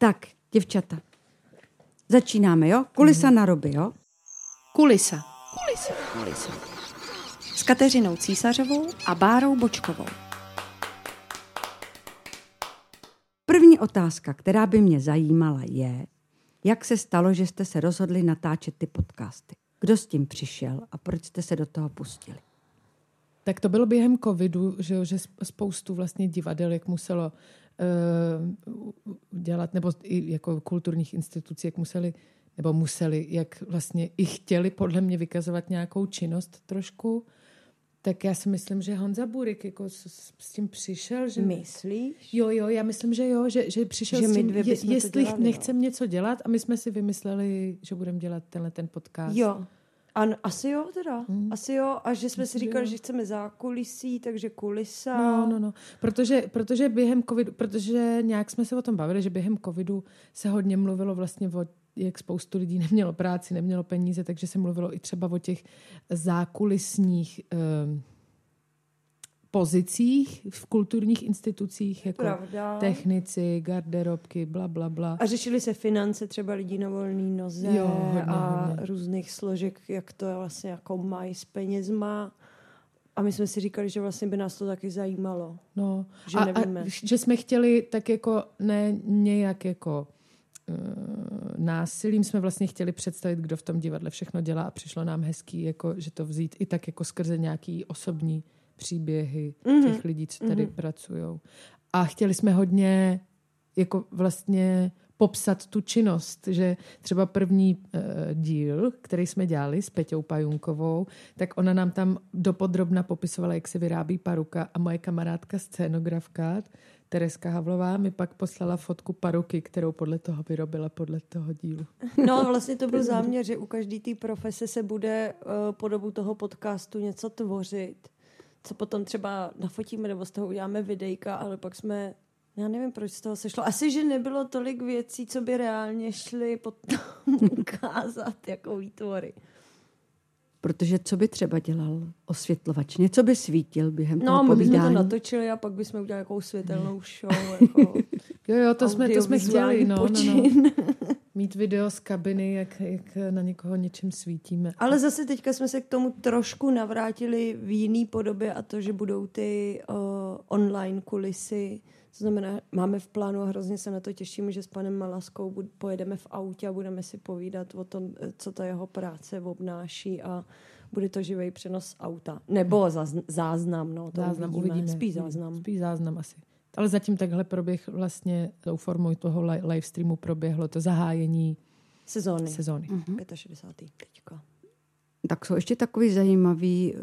Tak, děvčata, začínáme, jo? Kulisa na roby, jo? Kulisa. Kulisa. Kulisa. S Kateřinou Císařovou a Bárou Bočkovou. První otázka, která by mě zajímala, je, jak se stalo, že jste se rozhodli natáčet ty podcasty? Kdo s tím přišel a proč jste se do toho pustili? Tak to bylo během covidu, že spoustu vlastně divadelek muselo dělat, nebo i jako kulturních institucí, jak museli, jak vlastně i chtěli podle mě vykazovat nějakou činnost trošku, tak já si myslím, že Honza Burik jako s tím přišel. Že... Myslíš? Jo, já myslím, že jo, že přišel že s tím, jestli nechcem něco dělat a my jsme si vymysleli, že budeme dělat tenhle podcast. Jo. Ano, asi jo teda, asi jo. A že jsme si říkali, že chceme zákulisí, takže kulisa. No. Protože během covidu, protože nějak jsme se o tom bavili, že během covidu se hodně mluvilo vlastně o, jak spoustu lidí nemělo práci, nemělo peníze, takže se mluvilo i třeba o těch zákulisních pozicích v kulturních institucích, jako pravda. Technici, garderobky, bla, bla, bla. A řešili se finance třeba lidí na volný noze, jo, hodně. Různých složek, jak to vlastně jako mají s penězma. A my jsme si říkali, že vlastně by nás to taky zajímalo. No. Že nevíme. A že jsme chtěli tak jako ne nějak jako násilím jsme vlastně chtěli představit, kdo v tom divadle všechno dělá a přišlo nám hezký, jako, že to vzít i tak jako skrze nějaký osobní příběhy těch lidí, co tady pracujou. A chtěli jsme hodně jako vlastně popsat tu činnost, že třeba první díl, který jsme dělali s Peťou Pajunkovou, tak ona nám tam dopodrobna popisovala, jak se vyrábí paruka a moje kamarádka scénografka Tereska Havlová mi pak poslala fotku paruky, kterou podle toho vyrobila podle toho dílu. No vlastně to byl záměr, že u každé té profese se bude po dobu toho podcastu něco tvořit. Co potom třeba nafotíme, nebo z toho uděláme videjka, ale pak jsme, já nevím, proč z toho sešlo. Asi, že nebylo tolik věcí, co by reálně šly potom ukázat jako výtvory. Protože co by třeba dělal osvětlovač? Něco by svítil během toho povídání? No, my jsme to natočili a pak bychom udělali jakou světelnou show. Jako jo, to jsme chtěli. No. Mít video z kabiny, jak na někoho něčím svítíme. Ale zase teďka jsme se k tomu trošku navrátili v jiný podobě a to, že budou ty online kulisy. To znamená, máme v plánu a hrozně se na to těšíme, že s panem Maláskou pojedeme v autě a budeme si povídat o tom, co ta jeho práce obnáší a bude to živý přenos auta. Nebo záznam. No, to záznam uvidíme. Spíš záznam asi. Ale zatím takhle proběh vlastně tou formou toho live streamu proběhlo to zahájení sezóny. 65. teďka. Tak jsou ještě takový zajímavý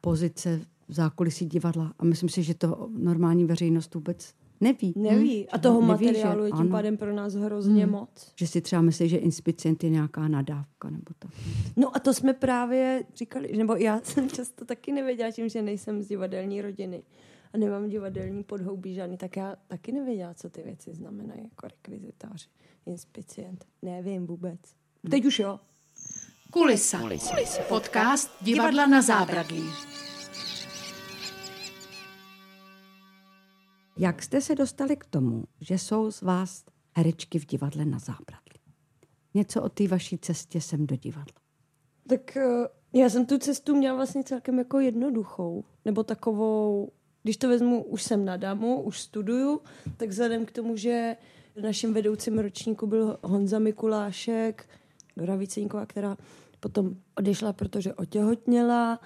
pozice v zákulisí divadla a myslím si, že to normální veřejnost vůbec neví. A toho materiálu je tím pádem pro nás hrozně moc. Že si třeba myslí, že inspicient je nějaká nadávka nebo tak. No a to jsme právě říkali, nebo já jsem často taky nevěděla tím, že nejsem z divadelní rodiny. A nemám divadelní podhoubí žádný, tak já taky nevěděla, co ty věci znamenají jako rekvizitář, inspicient. Nevím vůbec. Teď už jo. Kulisa. Podcast Divadla na zábradlí. Jak jste se dostali k tomu, že jsou z vás herečky v divadle na zábradlí? Něco o té vaší cestě sem do divadla. Tak já jsem tu cestu měla vlastně celkem jako jednoduchou, nebo takovou... Když to vezmu, už jsem na DAMU, už studuju, tak vzhledem k tomu, že naším vedoucím ročníku byl Honza Mikulášek, Dora Vícenková, která potom odešla, protože otěhotněla,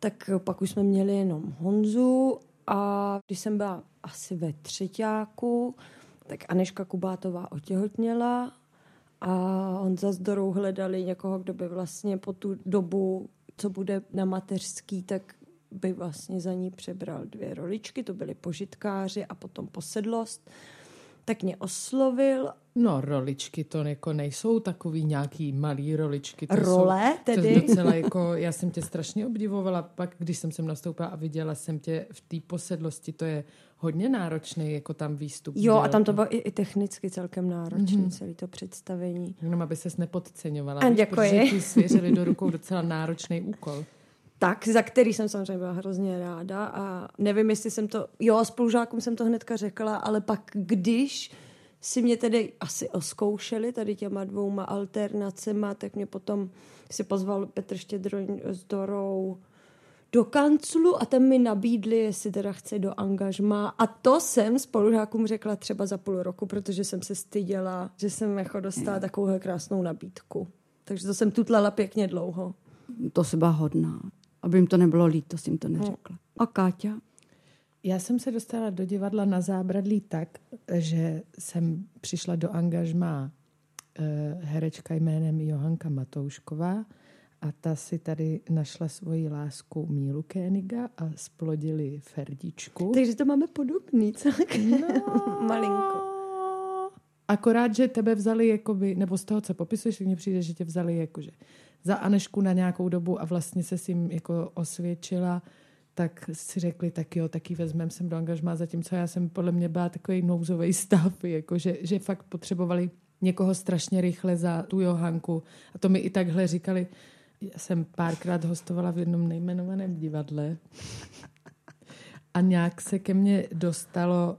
tak pak už jsme měli jenom Honzu a když jsem byla asi ve třetíku, tak Anežka Kubátová otěhotněla a Honza s Dorou hledali někoho, kdo by vlastně po tu dobu, co bude na mateřský, tak by vlastně za ní přebral 2 roličky, to byly Požitkáři a potom Posedlost, tak mě oslovil. No roličky to jako nejsou takový nějaký malý roličky. To je docela jako, já jsem tě strašně obdivovala, pak když jsem sem nastoupila a viděla jsem tě v té Posedlosti, to je hodně náročný, jako tam výstup. Jo, a tam to bylo i technicky celkem náročný, celé to představení. Jenom aby ses nepodceňovala, protože ti svěřili do rukou docela náročný úkol. Tak, za který jsem samozřejmě byla hrozně ráda a nevím, jestli jsem to... Jo, spolužákům jsem to hnedka řekla, ale pak když si mě tedy asi oskoušeli tady těma dvouma alternacema, tak mě potom si pozval Petr Štědroň s Dorou do kanclu a tam mi nabídli, jestli teda chce do angažmá. A to jsem spolužákům řekla třeba za půl roku, protože jsem se styděla, že jsem jako dostala takovou krásnou nabídku. Takže to jsem tutlala pěkně dlouho. To se byla hodná. Aby jim to nebylo líto, jsem to neřekla. A Káťa? Já jsem se dostala do Divadla na Zábradlí tak, že jsem přišla do angažmá herečka jménem Johanka Matoušková a ta si tady našla svoji lásku Mílu Kéniga a splodili Ferdíčku. Takže to máme podobný celkem. No. Malinko. Akorát, že tebe vzali, jakoby, nebo z toho, co popisuješ, tak mně přijde, že tě vzali jakože za Anežku na nějakou dobu a vlastně se s jim jako osvědčila, tak si řekli, tak jo, tak ji vezmeme sem do angažmá, zatímco já jsem podle mě byla takový nouzový stav, jako že fakt potřebovali někoho strašně rychle za tu Johanku. A to mi i takhle říkali. Já jsem párkrát hostovala v jednom nejmenovaném divadle a nějak se ke mně dostalo,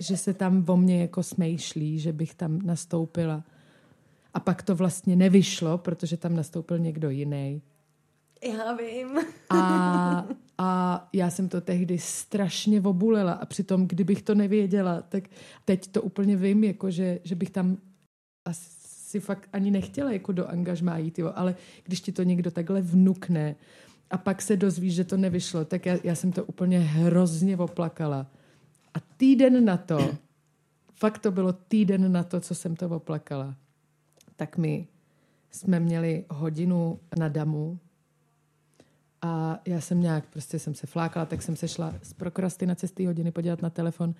že se tam o mě jako smýšlí, že bych tam nastoupila. A pak to vlastně nevyšlo, protože tam nastoupil někdo jiný. Já vím. A já jsem to tehdy strašně obulela a přitom, kdybych to nevěděla, tak teď to úplně vím, jako že bych tam asi fakt ani nechtěla jako do angažmá jít, jo, ale když ti to někdo takhle vnukne a pak se dozvíš, že to nevyšlo, tak já jsem to úplně hrozně oplakala. A týden na to, fakt to bylo týden na to, co jsem to oplakala, tak my jsme měli hodinu na damu a já jsem nějak, prostě jsem se flákala, tak jsem se šla z prokrastinace z té hodiny podívat na telefon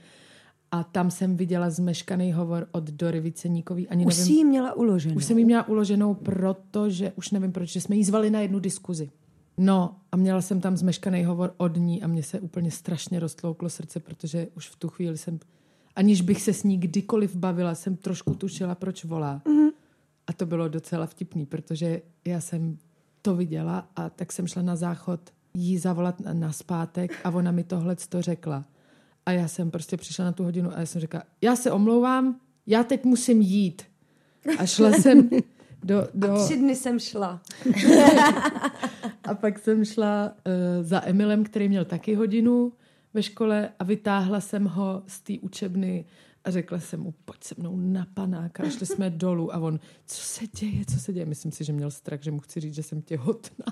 a tam jsem viděla zmeškaný hovor od Dory Vícenkový. Už jsi ji měla uloženou. Už jsem ji měla uloženou, protože, už nevím proč, že jsme ji zvali na jednu diskuzi. No a měla jsem tam zmeškaný hovor od ní a mě se úplně strašně roztlouklo srdce, protože už v tu chvíli jsem, aniž bych se s ní kdykoliv bavila, jsem trošku tušila, proč volá. Mm-hmm. A to bylo docela vtipný, protože já jsem to viděla a tak jsem šla na záchod jí zavolat na zpátek a ona mi tohleto řekla. A já jsem prostě přišla na tu hodinu a já jsem říkala, já se omlouvám, já teď musím jít. A šla jsem do... A 3 dny jsem šla. A pak jsem šla za Emilem, který měl taky hodinu ve škole a vytáhla jsem ho z té učebny a řekla jsem mu, pojď se mnou na panáka. A šli jsme dolů a on, co se děje? Myslím si, že měl strach, že mu chci říct, že jsem těhotná.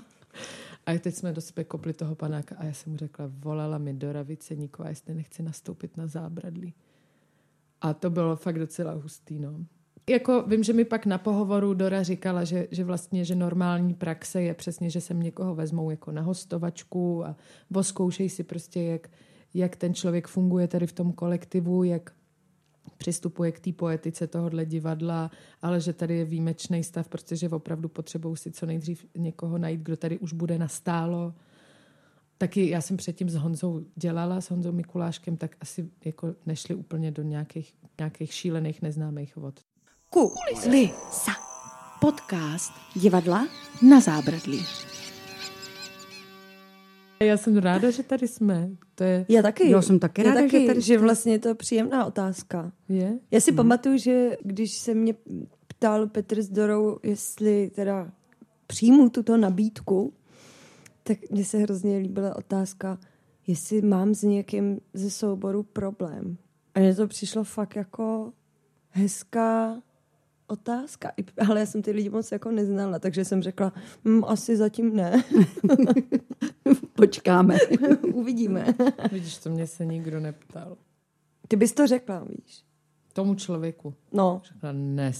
A teď jsme do sebe kopli toho panáka a já jsem mu řekla, volala mi Dora Vícenková, jestli nechci nastoupit na Zábradlí. A to bylo fakt docela hustý, no. Jako vím, že mi pak na pohovoru Dora říkala, že vlastně, že normální praxe je přesně, že sem někoho vezmou jako na hostovačku a zkoušej si prostě, jak ten člověk funguje tady v tom kolektivu, jak přistupuje k té poetice tohohle divadla, ale že tady je výjimečný stav, protože opravdu potřebují si co nejdřív někoho najít, kdo tady už bude nastálo. Taky já jsem předtím s Honzou Mikuláškem, tak asi jako nešli úplně do nějakých šílených neznámých vod. Kulisa. Podcast Divadla na Zábradlí. Já jsem ráda, že tady jsme. To je... Já taky. Já jsem taky ráda, že tady jsme. Vlastně to je příjemná otázka. Je? Já si pamatuju, že když se mě ptal Petr s Dorou, jestli teda přijmu tuto nabídku, tak mně se hrozně líbila otázka, jestli mám s někým ze souboru problém. A mně to přišlo fakt jako hezká otázka. Ale já jsem ty lidi moc jako neznala, takže jsem řekla, asi zatím ne. Počkáme. Uvidíme. Vidíš, to mě se nikdo neptal. Ty bys to řekla, víš? Tomu člověku. No. Řekla, ne.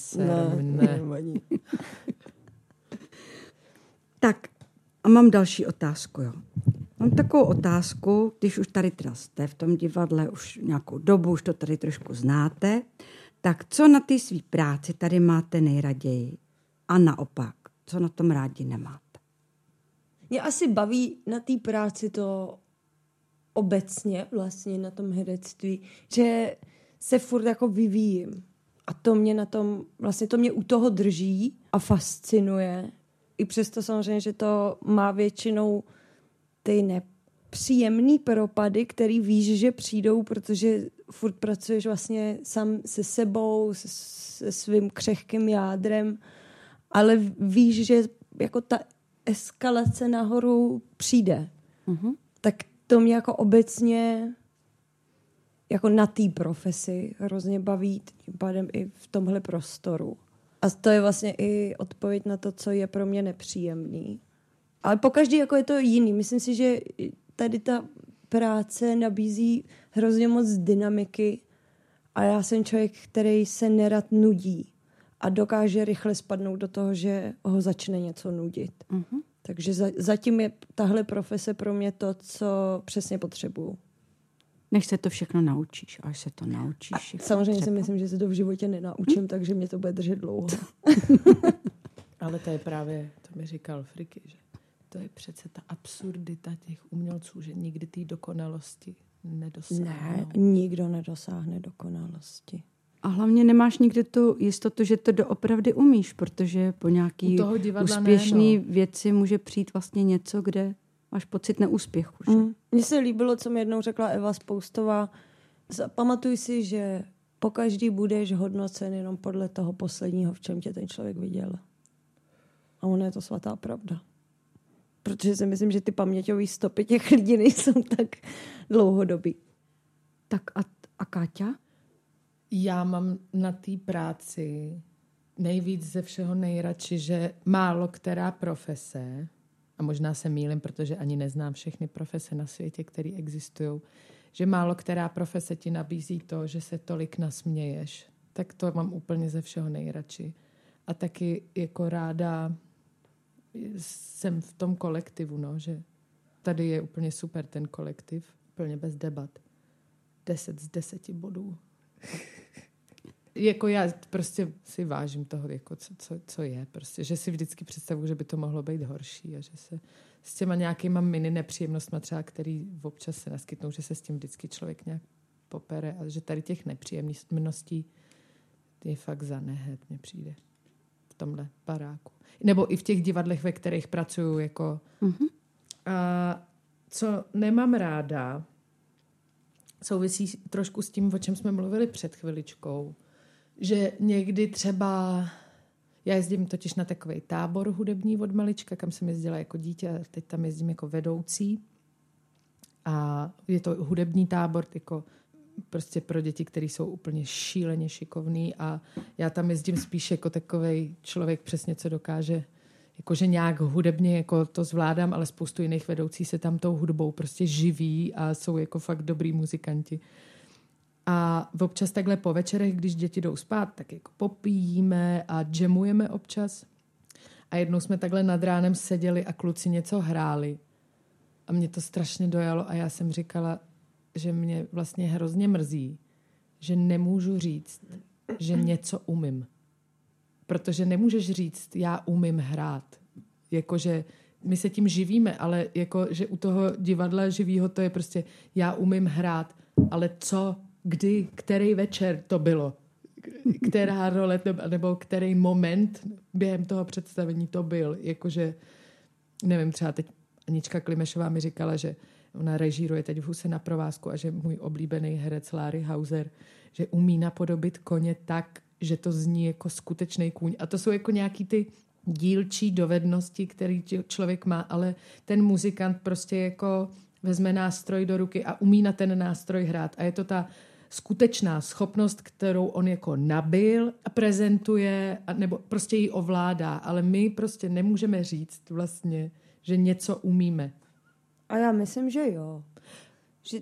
Tak, a mám další otázku, jo. Mám takovou otázku, když už tady teda jste v tom divadle už nějakou dobu, už to tady trošku znáte, tak co na té svý práci tady máte nejraději? A naopak, co na tom rádi nemáte? Mě asi baví na té práci to obecně, vlastně na tom herectví, že se furt jako vyvíjím. A to mě na tom, vlastně to mě u toho drží a fascinuje. I přesto samozřejmě, že to má většinou ty nepříjemný propady, který víš, že přijdou, protože furt pracuješ vlastně sám se sebou, se svým křehkým jádrem, ale víš, že jako ta eskalace nahoru přijde. Mm-hmm. Tak to mě jako obecně jako na té profesi hrozně baví, tím pádem i v tomhle prostoru. A to je vlastně i odpověď na to, co je pro mě nepříjemný. Ale pokaždý jako je to jiný. Myslím si, že tady ta práce nabízí hrozně moc dynamiky a já jsem člověk, který se nerad nudí a dokáže rychle spadnout do toho, že ho začne něco nudit. Mm-hmm. Takže zatím je tahle profese pro mě to, co přesně potřebuju. Než se to všechno naučíš, až se to naučíš. Samozřejmě si myslím, že se to v životě nenaučím, takže mě to bude držet dlouho. Ale to je právě, to mi říkal Friky, že to je přece ta absurdita těch umělců, že nikdy té dokonalosti nedosáhnou. Ne, nikdo nedosáhne dokonalosti. A hlavně nemáš nikdy tu jistotu, že to doopravdy umíš, protože po nějaký úspěšný věci může přijít vlastně něco, kde máš pocit neúspěchu. Mně se líbilo, co mi jednou řekla Eva Spoustová. Zapamatuj si, že pokaždý budeš hodnocen jenom podle toho posledního, v čem tě ten člověk viděl. A ona je to svatá pravda. Protože si myslím, že ty paměťové stopy těch lidí nejsou tak dlouhodobý. Tak a Káťa? Já mám na té práci nejvíc ze všeho nejradši, že málo která profese, a možná se mýlím, protože ani neznám všechny profese na světě, které existují, že málo která profese ti nabízí to, že se tolik nasměješ. Tak to mám úplně ze všeho nejradši. A taky jako ráda jsem v tom kolektivu, no, že tady je úplně super ten kolektiv, úplně bez debat. 10 z 10 bodů. Jako já prostě si vážím toho, jako co je. Prostě, že si vždycky představuji, že by to mohlo být horší a že se s těma nějakýma mini nepříjemnostma třeba, který občas se naskytnou, že se s tím vždycky člověk nějak popere a že tady těch nepříjemností je fakt zanehet, mně přijde v tomhle baráku. Nebo i v těch divadlech, ve kterých pracuju. Jako. Mm-hmm. A co nemám ráda, souvisí trošku s tím, o čem jsme mluvili před chviličkou, že někdy třeba, já jezdím totiž na takovej tábor hudební od malička, kam jsem jezdila jako dítě a teď tam jezdím jako vedoucí a je to hudební tábor jako prostě pro děti, které jsou úplně šíleně šikovný a já tam jezdím spíš jako takovej člověk přesně, co dokáže, jakože nějak hudebně jako to zvládám, ale spoustu jiných vedoucí se tam tou hudbou prostě živí a jsou jako fakt dobrý muzikanti. A občas takhle po večerech, když děti jdou spát, tak jako popijíme a jamujeme občas. A jednou jsme takhle nad ránem seděli a kluci něco hráli. A mě to strašně dojalo a já jsem říkala, že mě vlastně hrozně mrzí, že nemůžu říct, že něco umím. Protože nemůžeš říct, já umím hrát. Jakože my se tím živíme, ale jakože u toho divadla živýho to je prostě, já umím hrát, ale co, kdy, který večer to bylo, která role nebo který moment během toho představení to byl. Jakože, nevím, třeba teď Anička Klimešová mi říkala, že ona režíruje teď v Huse na Provázku a že můj oblíbený herec Larry Hauser, že umí napodobit koně tak, že to zní jako skutečný kůň. A to jsou jako nějaký ty dílčí dovednosti, který člověk má, ale ten muzikant prostě jako vezme nástroj do ruky a umí na ten nástroj hrát. A je to ta skutečná schopnost, kterou on jako nabyl a prezentuje, nebo prostě ji ovládá. Ale my prostě nemůžeme říct vlastně, že něco umíme. A já myslím, že jo. Že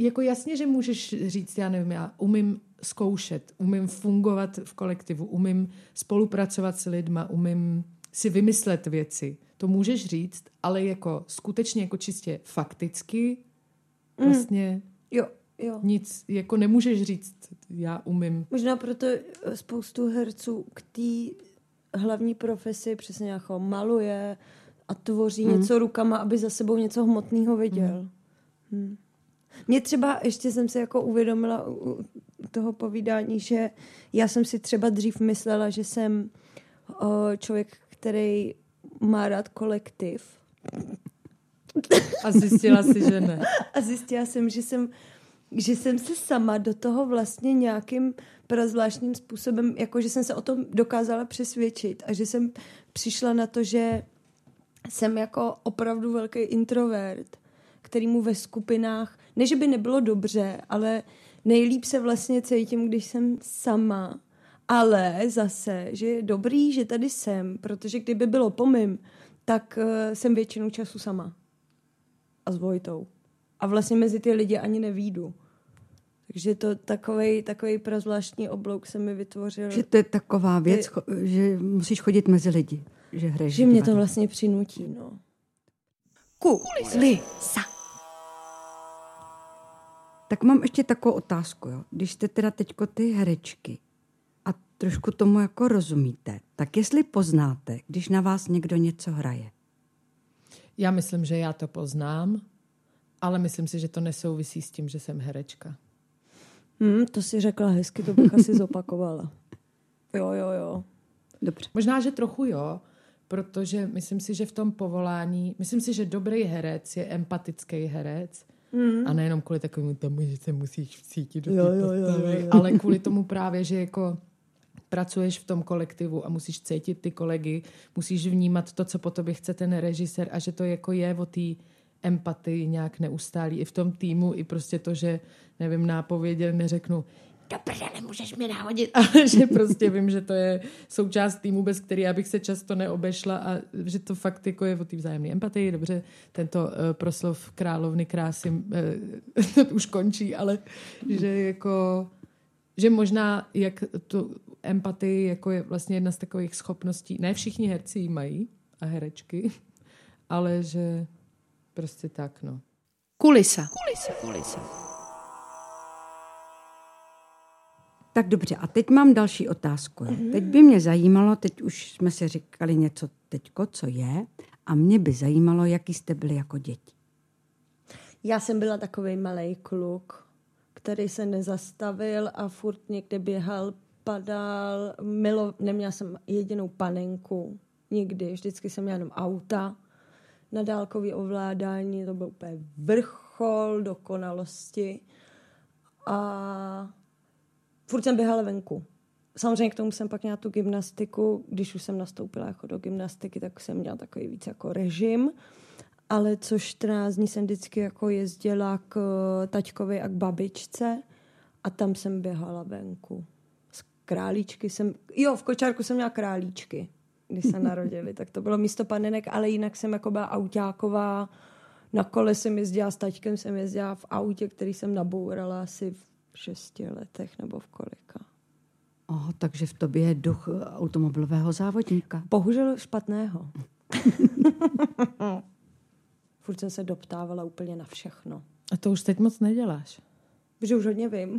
jako jasně, že můžeš říct, já nevím, já umím zkoušet, umím fungovat v kolektivu, umím spolupracovat s lidma, umím si vymyslet věci. To můžeš říct, ale jako skutečně, jako čistě fakticky vlastně jo. Nic, jako nemůžeš říct, já umím. Možná proto spoustu herců k té hlavní profesi přesně jako maluje a tvoří něco rukama, aby za sebou něco hmotného viděl. Mě třeba, ještě jsem se jako uvědomila u toho povídání, že já jsem si třeba dřív myslela, že jsem člověk, který má rád kolektiv. A zjistila si, že ne. A zjistila jsem, že jsem že jsem se sama do toho vlastně nějakým prazvláštním způsobem, jako že jsem se o tom dokázala přesvědčit a že jsem přišla na to, že jsem jako opravdu velký introvert, kterýmu ve skupinách, ne, že by nebylo dobře, ale nejlíp se vlastně cítím, když jsem sama. Ale zase, že je dobrý, že tady jsem, protože kdyby bylo po mým, tak jsem většinu času sama. A s Vojtou. A vlastně mezi ty lidi ani nevídu. Takže to takovej prazvláštní oblouk se mi vytvořil. Že to je taková věc, že musíš chodit mezi lidi. Že hraješ. Že mě to vlastně přinutí, no. Kulisa. Tak mám ještě takovou otázku, jo. Když jste teda teďko ty herečky a trošku tomu jako rozumíte, tak jestli poznáte, když na vás někdo něco hraje? Já myslím, že já to poznám, ale myslím si, že to nesouvisí s tím, že jsem herečka. To si řekla hezky, to bych asi zopakovala. Jo. Dobře. Možná, že trochu jo, protože myslím si, že v tom povolání, myslím si, že dobrý herec je empatický herec a nejenom kvůli takovému tomu, že se musíš cítit do té postavy, ale kvůli tomu právě, že jako pracuješ v tom kolektivu a musíš cítit ty kolegy, musíš vnímat to, co po tobě chce ten režisér a že to jako je o té empatii nějak neustálí i v tom týmu, i prostě to, že nevím, nápovědě neřeknu dobré, ale můžeš mi náhodit, ale že prostě vím, že to je součást týmu, bez který já bych se často neobešla a že to fakt jako je o té vzájemné empatii. Dobře, tento proslov královny krásy to už končí, ale že jako že možná jak tu empatii jako je vlastně jedna z takových schopností, ne všichni herci ji mají a herečky, ale že prostě tak, no. Kulisa. Tak dobře, a teď mám další otázku. Teď by mě zajímalo, teď už jsme si říkali něco teďko, co je, a mě by zajímalo, jaký jste byli jako děti. Já jsem byla takovej malej kluk, který se nezastavil a furt někde běhal, padal, neměla jsem jedinou panenku nikdy, vždycky jsem měla jenom auta. Na dálkový ovládání, to byl úplně vrchol dokonalosti a furt jsem běhala venku. Samozřejmě k tomu jsem pak měla tu gymnastiku, když už jsem nastoupila jako do gymnastiky, tak jsem měla takový víc jako režim, ale co 14 dní jsem vždycky jako jezdila k taťkovi a k babičce a tam jsem běhala venku. Z králíčky jsem, v kočárku jsem měla králíčky, když se narodili, tak to bylo místo panenek, ale jinak jsem jako byla autáková, na kole jsem jezdila, s taťkem jsem jezdila v autě, který jsem nabourala asi v 6 letech nebo v kolika. Takže v tobě je duch automobilového závodníka. Bohužel špatného. Furt jsem se doptávala úplně na všechno. A to už teď moc neděláš. Protože už hodně vím.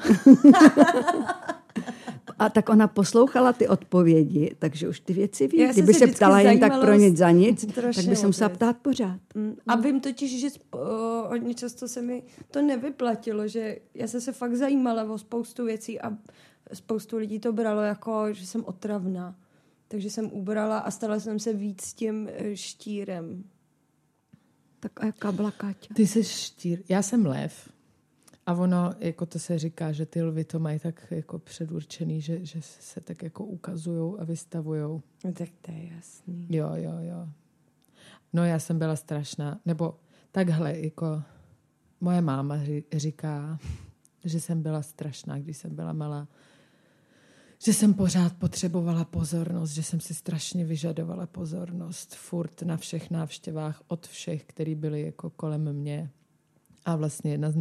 A tak ona poslouchala ty odpovědi, takže už ty věci ví. Kdyby se ptala jen tak pro nic za nic, tak by se musela ptát pořád. A vím totiž, že hodně často se mi to nevyplatilo, že já jsem se fakt zajímala o spoustu věcí a spoustu lidí to bralo jako, že jsem otravná. Takže jsem ubrala a stala jsem se víc tím štírem. Tak a jaká byla Káťa? Ty jsi štír. Já jsem lev. A ono, jako to se říká, že ty lvy to mají tak jako předurčený, že se tak jako ukazujou a vystavujou. No tak to je jasný. Jo. No já jsem byla strašná. Nebo takhle, jako moje máma říká, že jsem byla strašná, když jsem byla malá. Že jsem pořád potřebovala pozornost, že jsem si strašně vyžadovala pozornost. Furt na všech návštěvách od všech, který byli jako kolem mě. A vlastně jedny z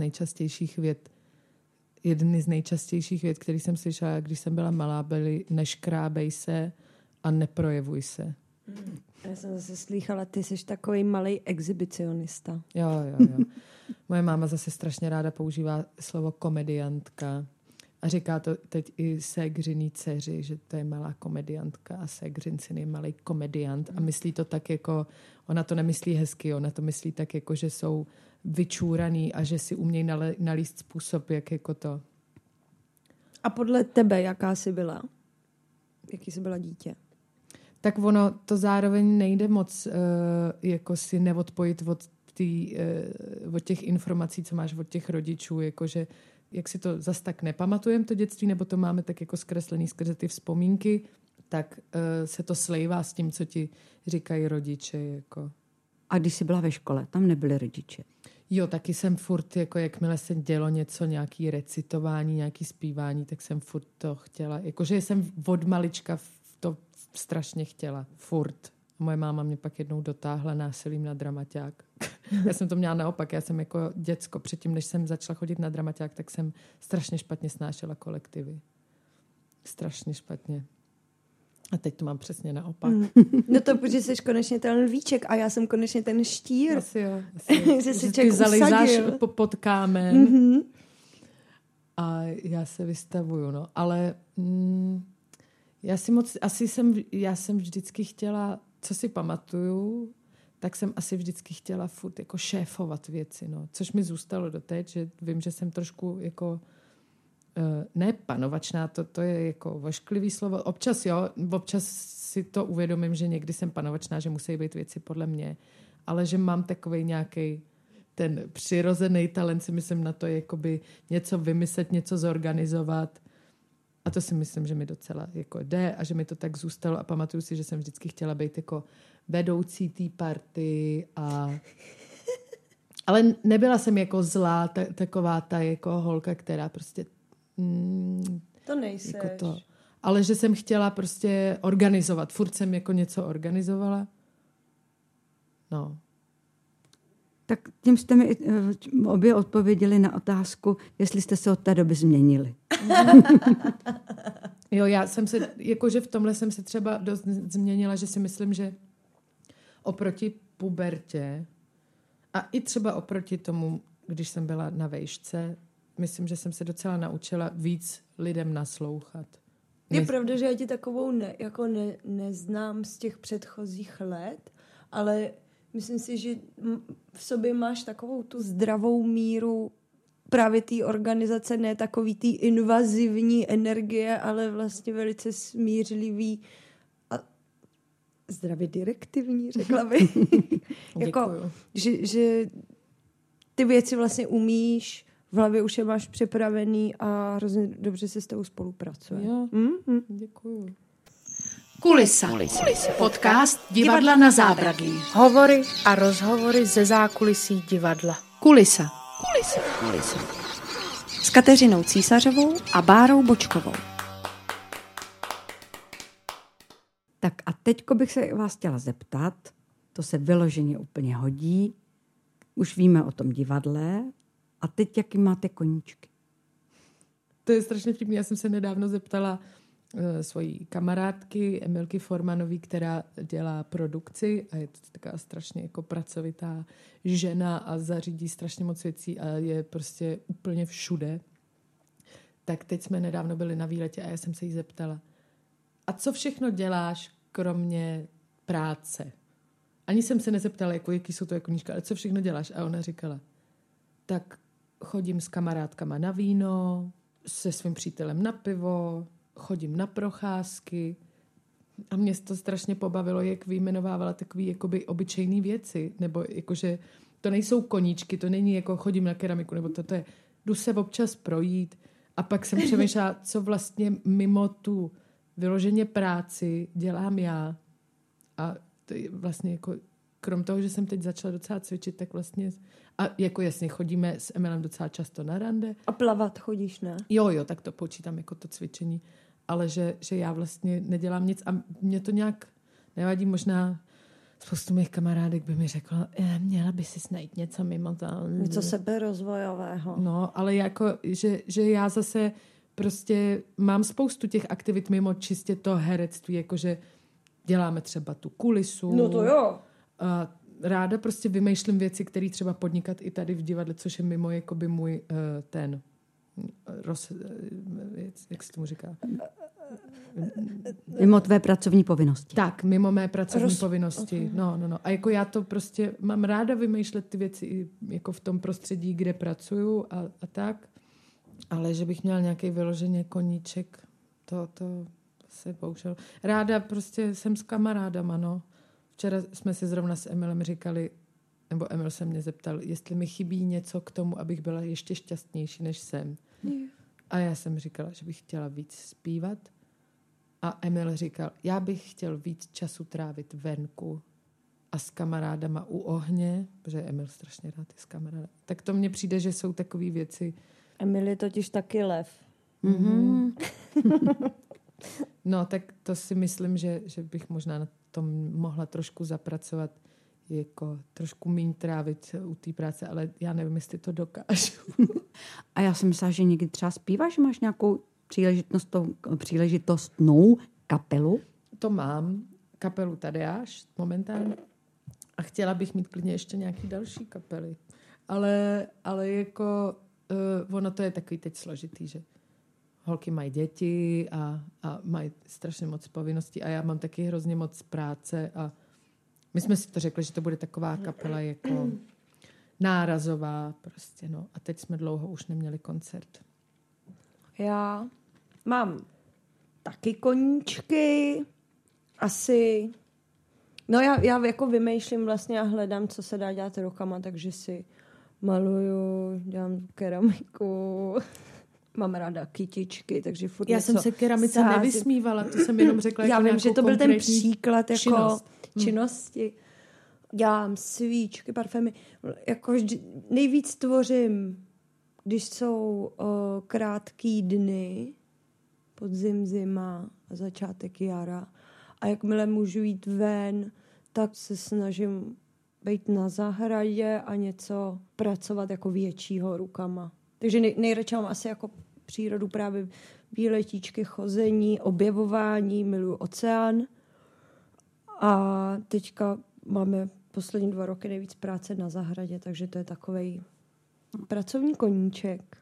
nejčastějších vět, který jsem slyšela, když jsem byla malá, byly neškrábej se a neprojevuj se. Já jsem zase slýchala, ty jsi takový malej exhibicionista. Jo. Moje máma zase strašně ráda používá slovo komediantka a říká to teď i ségřiný dceři, že to je malá komediantka a ségřin syn je malej komediant a myslí to tak jako, ona to nemyslí hezky, ona to myslí tak jako, že jsou vyčúraný a že si umějí nalíst způsob, jak jako to. A podle tebe, jaká jsi byla? Jaký jsi byla dítě? Tak ono, to zároveň nejde moc jako si neodpojit od těch informací, co máš od těch rodičů, jakože jak si to zas tak nepamatujeme to dětství, nebo to máme tak jako zkreslený skrze ty vzpomínky, tak se to slejvá s tím, co ti říkají rodiče. Jako. A když jsi byla ve škole, tam nebyly rodiče? Jo, taky jsem furt, jako jakmile se dělo něco, nějaký recitování, nějaký zpívání, tak jsem furt to chtěla. Jakože jsem od malička to strašně chtěla. Furt. Moje máma mě pak jednou dotáhla násilím na dramaťák. Já jsem to měla naopak. Já jsem jako děcko, předtím, než jsem začala chodit na dramaťák, tak jsem strašně špatně snášela kolektivy. Strašně špatně. A teď to mám přesně naopak. No to, protože jsi konečně ten lvíček a já jsem konečně ten štír. Asi jo. Že si člověk zalejzáš pod kámen. Mm-hmm. A já se vystavuju, no. Ale já jsem vždycky chtěla, co si pamatuju, tak jsem asi vždycky chtěla furt jako šéfovat věci, no. Což mi zůstalo doteď, že vím, že jsem trošku jako ne panovačná, to je jako vošklivý slovo. Občas jo, občas si to uvědomím, že někdy jsem panovačná, že musí být věci podle mě, ale že mám takovej nějaký ten přirozený talent, si myslím na to, jakoby něco vymyslet, něco zorganizovat. A to si myslím, že mi docela jako jde a že mi to tak zůstalo a pamatuju si, že jsem vždycky chtěla být jako vedoucí té party a... Ale nebyla jsem jako zlá, taková ta jako holka, která prostě to nejseš. Jako to. Ale že jsem chtěla prostě organizovat. Furt jsem jako něco organizovala. No. Tak tím jste mi obě odpověděli na otázku, jestli jste se od té doby změnili. Jo, já jsem se, jakože v tomhle jsem se třeba dost změnila, že si myslím, že oproti pubertě a i třeba oproti tomu, když jsem byla na vejšce, myslím, že jsem se docela naučila víc lidem naslouchat. Je pravda, že já ti takovou neznám z těch předchozích let, ale myslím si, že v sobě máš takovou tu zdravou míru právě té organizace, ne takový té invazivní energie, ale vlastně velice smířlivý a zdravě direktivní, řekla bych. Jako, že ty věci vlastně umíš, v hlavě už je máš připravený a hrozně dobře se s tebou spolupracuje. Děkuju. Kulisa. Podcast Divadla na Zábradlí. Hovory a rozhovory ze zákulisí divadla. Kulisa. S Kateřinou Císařovou a Bárou Bočkovou. Tak a teďko bych se vás chtěla zeptat, to se vyloženě úplně hodí, už víme o tom divadle, a teď jaký máte koníčky? To je strašně vtipný. Já jsem se nedávno zeptala svojí kamarádky Emilky Formanové, která dělá produkci a je to taková strašně jako pracovitá žena a zařídí strašně moc věcí a je prostě úplně všude. Tak teď jsme nedávno byli na výletě a já jsem se jí zeptala, a co všechno děláš kromě práce? Ani jsem se nezeptala, jako, jaký jsou to jako koníčky, ale co všechno děláš? A ona říkala, tak chodím s kamarádkama na víno, se svým přítelem na pivo, chodím na procházky a mě to strašně pobavilo, jak vyjmenovávala takové jakoby obyčejné věci, nebo jakože to nejsou koníčky, to není jako chodím na keramiku, nebo to je, jdu se občas projít a pak jsem přemýšlela, co vlastně mimo tu vyloženě práci dělám já a to je vlastně jako krom toho, že jsem teď začala docela cvičit, tak vlastně... A jako jasně, chodíme s Emilem docela často na rande. A plavat chodíš, ne? Jo, tak to počítám jako to cvičení. Ale že já vlastně nedělám nic a mě to nějak nevadí. Možná spoustu mých kamarádek by mi řekla, měla by si najít něco mimo to. Něco seberozvojového. No, ale jako, že já zase prostě mám spoustu těch aktivit mimo čistě to herectví, jakože děláme třeba tu kulisu. No to jo. A ráda prostě vymýšlím věci, které třeba podnikat i tady v divadle, což je mimo jakoby můj jak se tomu říká? Mimo tvé pracovní povinnosti. Tak, mimo mé pracovní povinnosti. Okay. No. A jako já to prostě mám ráda vymýšlet ty věci i jako v tom prostředí, kde pracuju a tak, ale že bych měla nějaký vyloženě koníček, to se poušel. Ráda prostě jsem s kamarádama, no. Včera jsme si zrovna s Emilem říkali, nebo Emil se mě zeptal, jestli mi chybí něco k tomu, abych byla ještě šťastnější, než jsem. A já jsem říkala, že bych chtěla víc zpívat. A Emil říkal, já bych chtěl víc času trávit venku a s kamarádama u ohně, protože Emil strašně rád je s kamarádama. Tak to mně přijde, že jsou takové věci. Emil je totiž taky lev. Mm-hmm. No, tak to si myslím, že bych možná na tom mohla trošku zapracovat, jako trošku míň trávit u té práce, ale já nevím, jestli to dokážu. A já jsem myslela, že někdy třeba zpíváš, že máš nějakou příležitostnou kapelu? To mám, kapelu Tadeáš momentálně. A chtěla bych mít klidně ještě nějaký další kapely. Ale jako ono to je takový teď složitý, že holky mají děti a mají strašně moc povinností a já mám taky hrozně moc práce a my jsme si to řekli, že to bude taková kapela jako nárazová prostě, no. A teď jsme dlouho už neměli koncert. Já mám taky koníčky, asi, no já jako vymýšlím vlastně a hledám, co se dá dělat rukama, takže si maluju, dělám keramiku, mám ráda kytičky, takže furt já jsem se keramice nevysmívala, to jsem jenom řekla. Já vím, že to byl ten příklad jako činnosti. Dělám svíčky, parfémy, jako nejvíc tvořím, když jsou krátký dny, podzim, zima a začátek jara. A jakmile můžu jít ven, tak se snažím být na zahradě a něco pracovat jako většího rukama. Takže nejradši mám asi jako přírodu, právě výletíčky, chození, objevování, miluju oceán. A teďka máme poslední 2 roky nejvíc práce na zahradě, takže to je takovej pracovní koníček.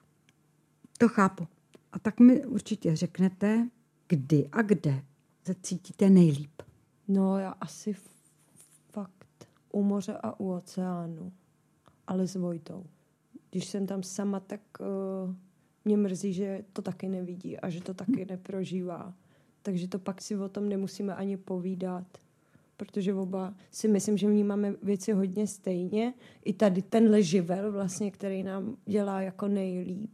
To chápu. A tak mi určitě řeknete, kdy a kde se cítíte nejlíp. No já asi fakt u moře a u oceánu, ale s Vojtou. Když jsem tam sama, tak mě mrzí, že to taky nevidí a že to taky neprožívá. Takže to pak si o tom nemusíme ani povídat, protože oba si myslím, že vnímáme věci hodně stejně. I tady tenhle živel vlastně, který nám dělá jako nejlíp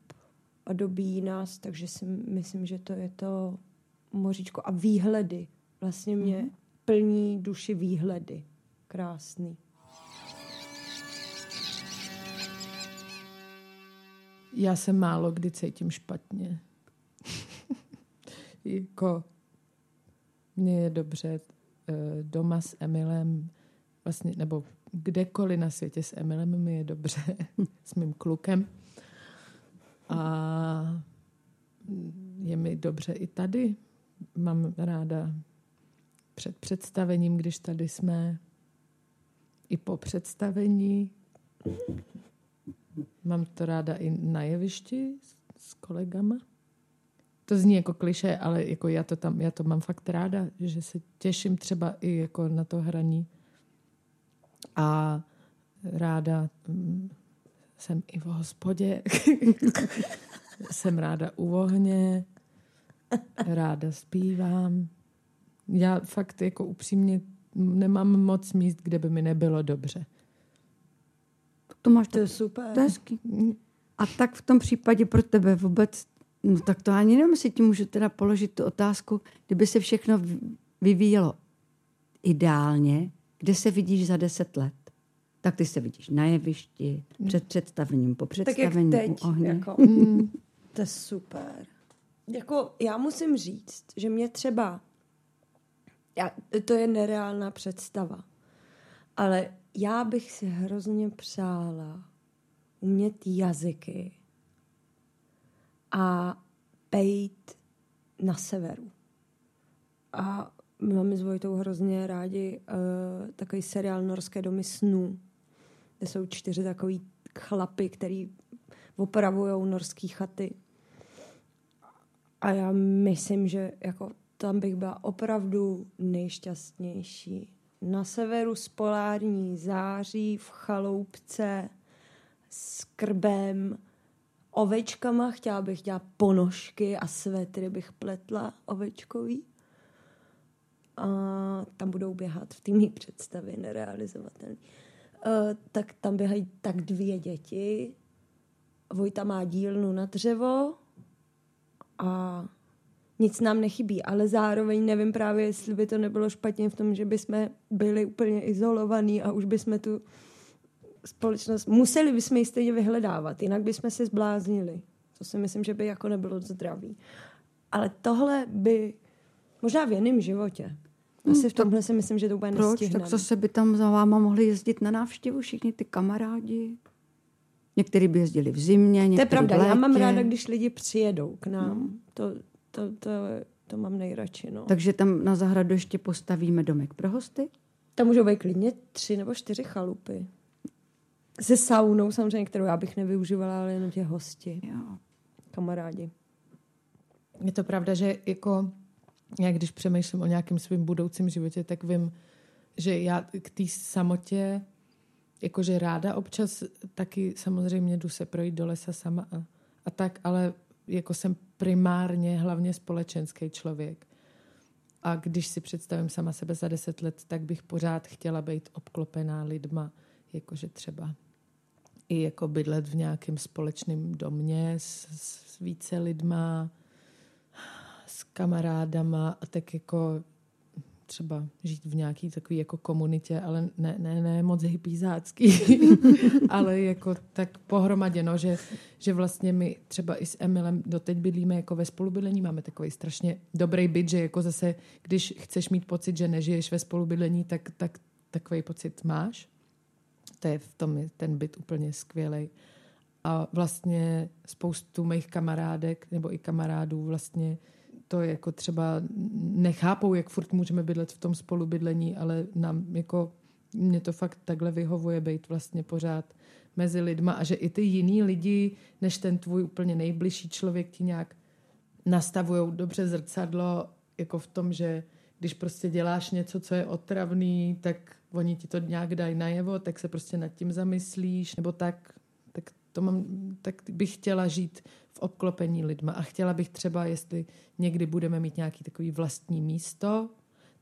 a dobíjí nás, takže si myslím, že to je to moříčko. A výhledy. Vlastně mě plní duši výhledy. Krásný. Já se málo kdy cítím špatně. Jako mně je dobře doma s Emilem, vlastně, nebo kdekoliv na světě s Emilem mi je dobře, s mým klukem. A je mi dobře i tady. Mám ráda před představením, když tady jsme, i po představení. Mám to ráda i na jevišti s kolegama. To zní jako klišé, ale jako já to mám fakt ráda, že se těším třeba i jako na to hraní. A ráda jsem i v hospodě. Jsem ráda u ohně. Ráda zpívám. Já fakt jako upřímně nemám moc míst, kde by mi nebylo dobře. To máš to super. Hezky. A tak v tom případě pro tebe vůbec, no tak to ani nevím, si ti můžu teda položit tu otázku, kdyby se všechno vyvíjelo ideálně, kde se vidíš za 10 let? Tak ty se vidíš na jevišti, před představením, po představení, tak jak teď, u ohně. Jako, to je super. Jako, já musím říct, že mě třeba, to je nereálná představa, ale já bych si hrozně přála umět jazyky a být na severu. A my máme s Vojtou hrozně rádi takový seriál Norské domy snů, kde jsou 4 takový chlapy, který opravujou norský chaty. A já myslím, že jako tam bych byla opravdu nejšťastnější. Na severu s polární září, v chaloupce, s krbem, ovečkama. Chtěla bych dělat ponožky a svetry bych pletla ovečkový. A tam budou běhat v té mý představě nerealizovatelný. Tak tam běhají tak 2 děti. Vojta má dílnu na dřevo a nic nám nechybí, ale zároveň nevím právě, jestli by to nebylo špatně v tom, že bychom byli úplně izolovaní a už bychom tu společnost, museli bychom ji stejně vyhledávat, jinak bychom se zbláznili. To si myslím, že by jako nebylo zdravý. Ale tohle by, možná v jiném životě, asi v tomhle si myslím, že to úplně nestihneme. Tak zase by tam za váma mohli jezdit na návštěvu všichni ty kamarádi. Někteří by jezdili v zimě, někteří v létě. To je pravda, já mám ráda, když lidi přijedou k nám. No. To mám nejradši, no. Takže tam na zahradu ještě postavíme domek pro hosty? Tam můžou být klidně 3 nebo 4 chalupy. Se saunou samozřejmě, kterou já bych nevyužívala, ale jenom těch hosti. Jo. Kamarádi. Je to pravda, že jako já když přemýšlím o nějakém svým budoucím životě, tak vím, že já k té samotě jakože ráda občas taky samozřejmě jdu se projít do lesa sama a tak, ale jako jsem primárně hlavně společenský člověk. A když si představím sama sebe za 10 let, tak bych pořád chtěla být obklopená lidma, jakože třeba i jako bydlet v nějakém společném domě s více lidma, s kamarádama a tak jako třeba žít v nějaký takový jako komunitě, ale ne moc hippízácký, ale jako tak pohromadě, no, že vlastně my třeba i s Emilem doteď bydlíme jako ve spolubydlení, máme takový strašně dobrý byt, že jako zase, když chceš mít pocit, že nežiješ ve spolubydlení, tak takový pocit máš. To je v tom ten byt úplně skvělej. A vlastně spoustu mých kamarádek nebo i kamarádů vlastně to jako třeba nechápou, jak furt můžeme bydlet v tom spolubydlení, ale nám jako mě to fakt takhle vyhovuje být vlastně pořád mezi lidma a že i ty jiný lidi, než ten tvůj úplně nejbližší člověk ti nějak nastavujou dobře zrcadlo jako v tom, že když prostě děláš něco, co je otravný, tak oni ti to nějak dají najevo, tak se prostě nad tím zamyslíš nebo tak to mám, tak bych chtěla žít v obklopení lidma a chtěla bych třeba, jestli někdy budeme mít nějaký takový vlastní místo,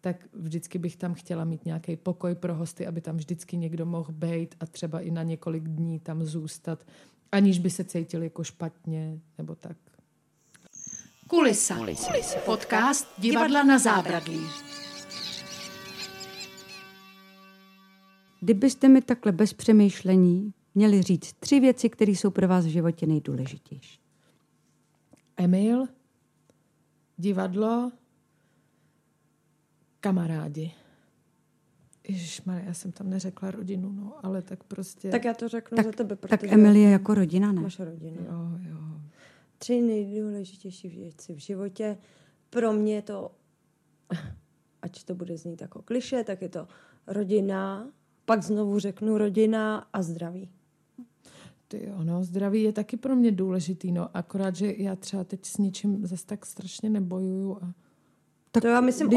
tak vždycky bych tam chtěla mít nějaký pokoj pro hosty, aby tam vždycky někdo mohl bejt a třeba i na několik dní tam zůstat, aniž by se cítil jako špatně nebo tak. Kulisa. Podcast Divadla na zábradlí. Kdybyste mi takhle bez přemýšlení měli říct 3 věci, které jsou pro vás v životě nejdůležitější. Emil, divadlo, kamarádi. Ježišmarja, já jsem tam neřekla rodinu, no, ale tak prostě... Tak já to řeknu za tebe, protože... Tak Emil je jako rodina, ne? Máš rodinu. Jo. 3 nejdůležitější věci v životě. Pro mě to, ať to bude znít jako klišé, tak je to rodina... Pak znovu řeknu rodina a zdraví. Tyjo, no, zdraví je taky pro mě důležitý, no, akorát, že já třeba teď s ničím zase tak strašně nebojuju. A... Tak to já myslím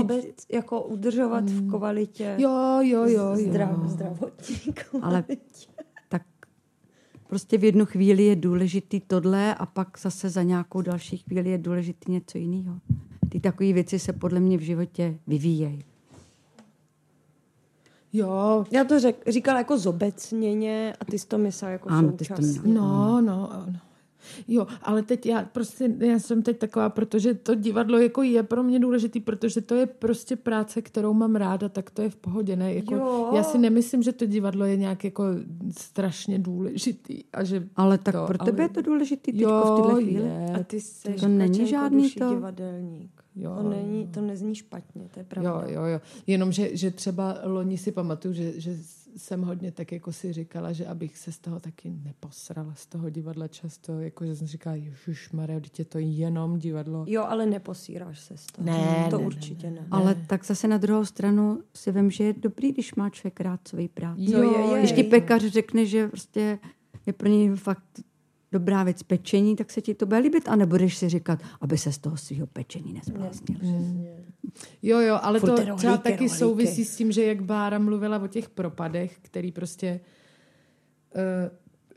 jako udržovat v kvalitě. Jo. Zdravotní kvalitě. Ale tak prostě v jednu chvíli je důležitý tohle a pak zase za nějakou další chvíli je důležitý něco jiného. Ty takové věci se podle mě v životě vyvíjejí. Jo. Já to říkala jako zobecněně a ty jsi to myslela jako současně. No. Jo, ale teď já jsem teď taková, protože to divadlo jako je pro mě důležitý, protože to je prostě práce, kterou mám ráda, tak to je v pohodě, ne? Jako, já si nemyslím, že to divadlo je nějak jako strašně důležitý. A že ale tak pro tebe je to důležitý teďko v tyhle chvíli. A ty jsi to není žádný divadelník. To nezní špatně, to je pravda. Jo. Jenom, že třeba loni si pamatuju, že jsem hodně tak jako si říkala, že abych se z toho taky neposrala, z toho divadla často, jako že jsem říkala, ježišmarja, vždyť je to jenom divadlo. Jo, ale neposíráš se z toho. Ne, určitě ne. Ale tak zase na druhou stranu si vím, že je dobrý, když má člověk rád svoji práci. Jo. Když ti pekař řekne, že prostě je pro něj fakt... dobrá věc pečení, tak se ti to bude líbit a nebudeš si říkat, aby se z toho svého pečení nezbláznil. Jo, ale furt to rohlíky, třeba taky rohlíky. Souvisí s tím, že jak Bára mluvila o těch propadech, který prostě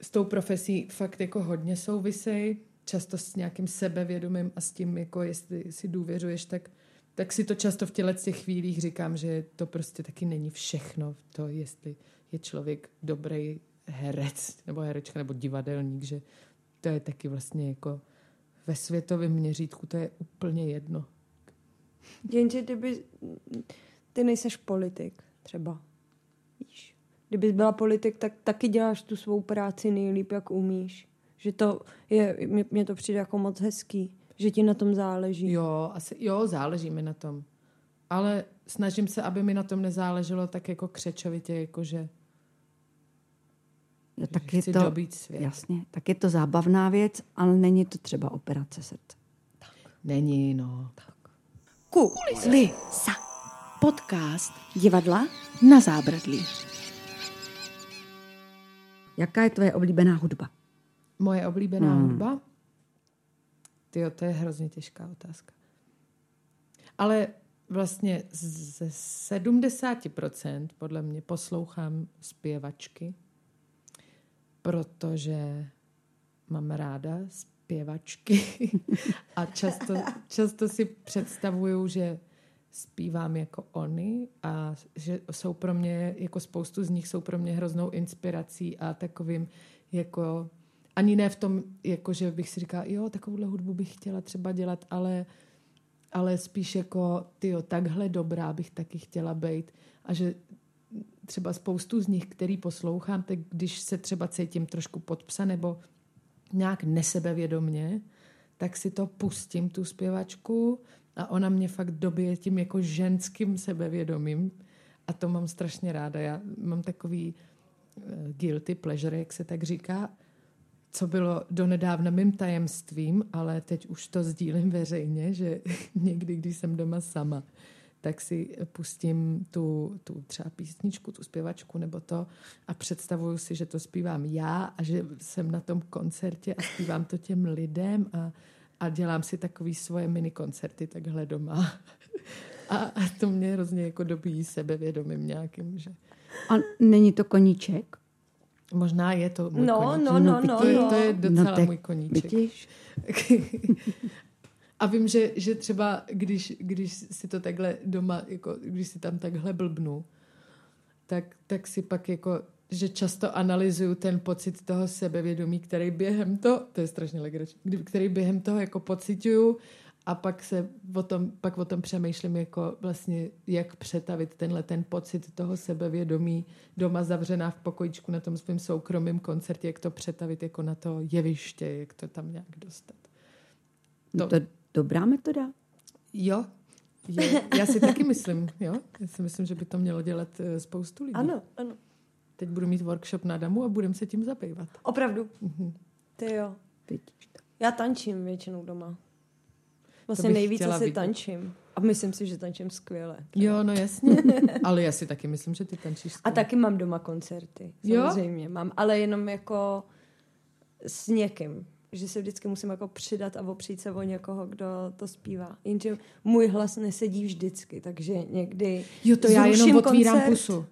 s tou profesí fakt jako hodně souvisejí, často s nějakým sebevědomím a s tím, jako jestli si důvěřuješ, tak si to často v těch chvílích říkám, že to prostě taky není všechno to, jestli je člověk dobrý herec nebo herečka nebo divadelník, že to je taky vlastně jako ve světovém měřítku, to je úplně jedno. Jenže kdyby, ty nejseš politik třeba, víš. Kdyby byla politik, tak taky děláš tu svou práci nejlíp, jak umíš. Že to je, mě to přijde jako moc hezký, že ti na tom záleží. Jo, asi, jo, záleží mi na tom. Ale snažím se, aby mi na tom nezáleželo tak jako křečovitě, jako že tak je to, dobít svět. Jasně, tak je to zábavná věc, ale není to třeba operace srdce. Tak. Není, no. Tak. Kulisa. Podcast Divadla na zábradlí. Jaká je tvoje oblíbená hudba? Moje oblíbená hudba? Tyjo, to je hrozně těžká otázka. Ale vlastně ze 70% podle mě poslouchám zpěvačky, protože mám ráda zpěvačky a často si představuju, že zpívám jako oni a že jsou pro mě, jako spoustu z nich jsou pro mě hroznou inspirací a takovým jako, ani ne v tom, jako že bych si říkala, jo, takovouhle hudbu bych chtěla třeba dělat, ale spíš jako, tyjo, takhle dobrá bych taky chtěla být. A že třeba spoustu z nich, který poslouchám, tak když se třeba cítím trošku pod psa nebo nějak nesebevědomně, tak si to pustím, tu zpěvačku, a ona mě fakt dobije tím jako ženským sebevědomím. A to mám strašně ráda. Já mám takový guilty pleasure, jak se tak říká, co bylo donedávna mým tajemstvím, ale teď už to sdílím veřejně, že někdy, když jsem doma sama, tak si pustím tu třeba písničku, tu zpěvačku nebo to a představuju si, že to zpívám já a že jsem na tom koncertě a zpívám to těm lidem a dělám si takový svoje minikoncerty takhle doma. A to mě hrozně jako dobíjí sebevědomím nějakým. Že... A není to koníček? Možná je to můj koníček. To je docela můj koníček. A vím, že třeba, když si to takhle doma, jako, když si tam takhle blbnu, tak si pak jako, že často analyzuju ten pocit toho sebevědomí, který během toho, to je strašně legrační, který během toho jako pociťuju a pak o tom přemýšlím jako vlastně, jak přetavit tenhle ten pocit toho sebevědomí doma zavřená v pokojičku na tom svým soukromém koncertě, jak to přetavit jako na to jeviště, jak to tam nějak dostat. To je dobrá metoda. Jo. Já si taky myslím, jo. Já si myslím, že by to mělo dělat spoustu lidí. Ano. Teď budu mít workshop na Damu a budem se tím zabývat. Opravdu. Mhm. Ty jo. Já tančím většinou doma. Vlastně nejvíce si tančím. A myslím si, že tančím skvěle. Jo, no jasně. Ale já si taky myslím, že ty tančíš skvěle. A taky mám doma koncerty. Samozřejmě mám. Ale jenom jako s někým. Že se vždycky musím jako přidat a opřít se o někoho, kdo to zpívá. Jenže můj hlas nesedí vždycky, takže někdy jo, to já jenom otvírám pusu.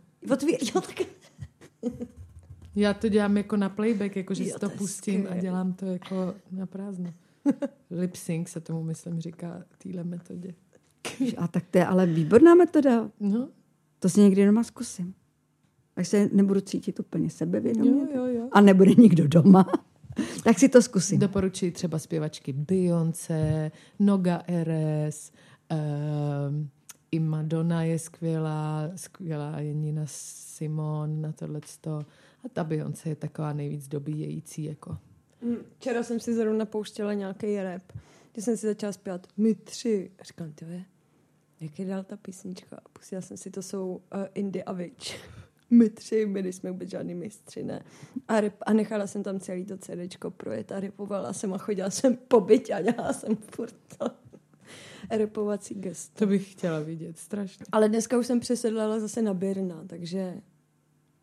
Já to dělám jako na playback, jako že si to pustím skvěl. A dělám to jako na prázdno. Lip sync se tomu, myslím, říká téhle metodě. A tak to je ale výborná metoda. No. To si někdy doma zkusím. Až se nebudu cítit úplně sebevědomě. Jo. A nebude nikdo doma. Tak si to zkusím. Doporučuji třeba zpěvačky Beyoncé, Noga Eres, i Madonna je skvělá je Nina Simone na tohleto. A ta Beyoncé je taková nejvíc dobíjející. Jako. Včera jsem si zrovna pouštěla nějaký rap, kdy jsem si začala zpívat My tři. A říkám, jak je dál ta písnička? A pustila jsem si, to jsou Indy a Witch. My tři, my nejsme vůbec žádný mistři, ne? A nechala jsem tam celý to CDčko projet a repovala jsem a chodila jsem po bytě a dělala jsem furt to repovací gesto. To bych chtěla vidět, strašně. Ale dneska už jsem přesedlala zase na Birna, takže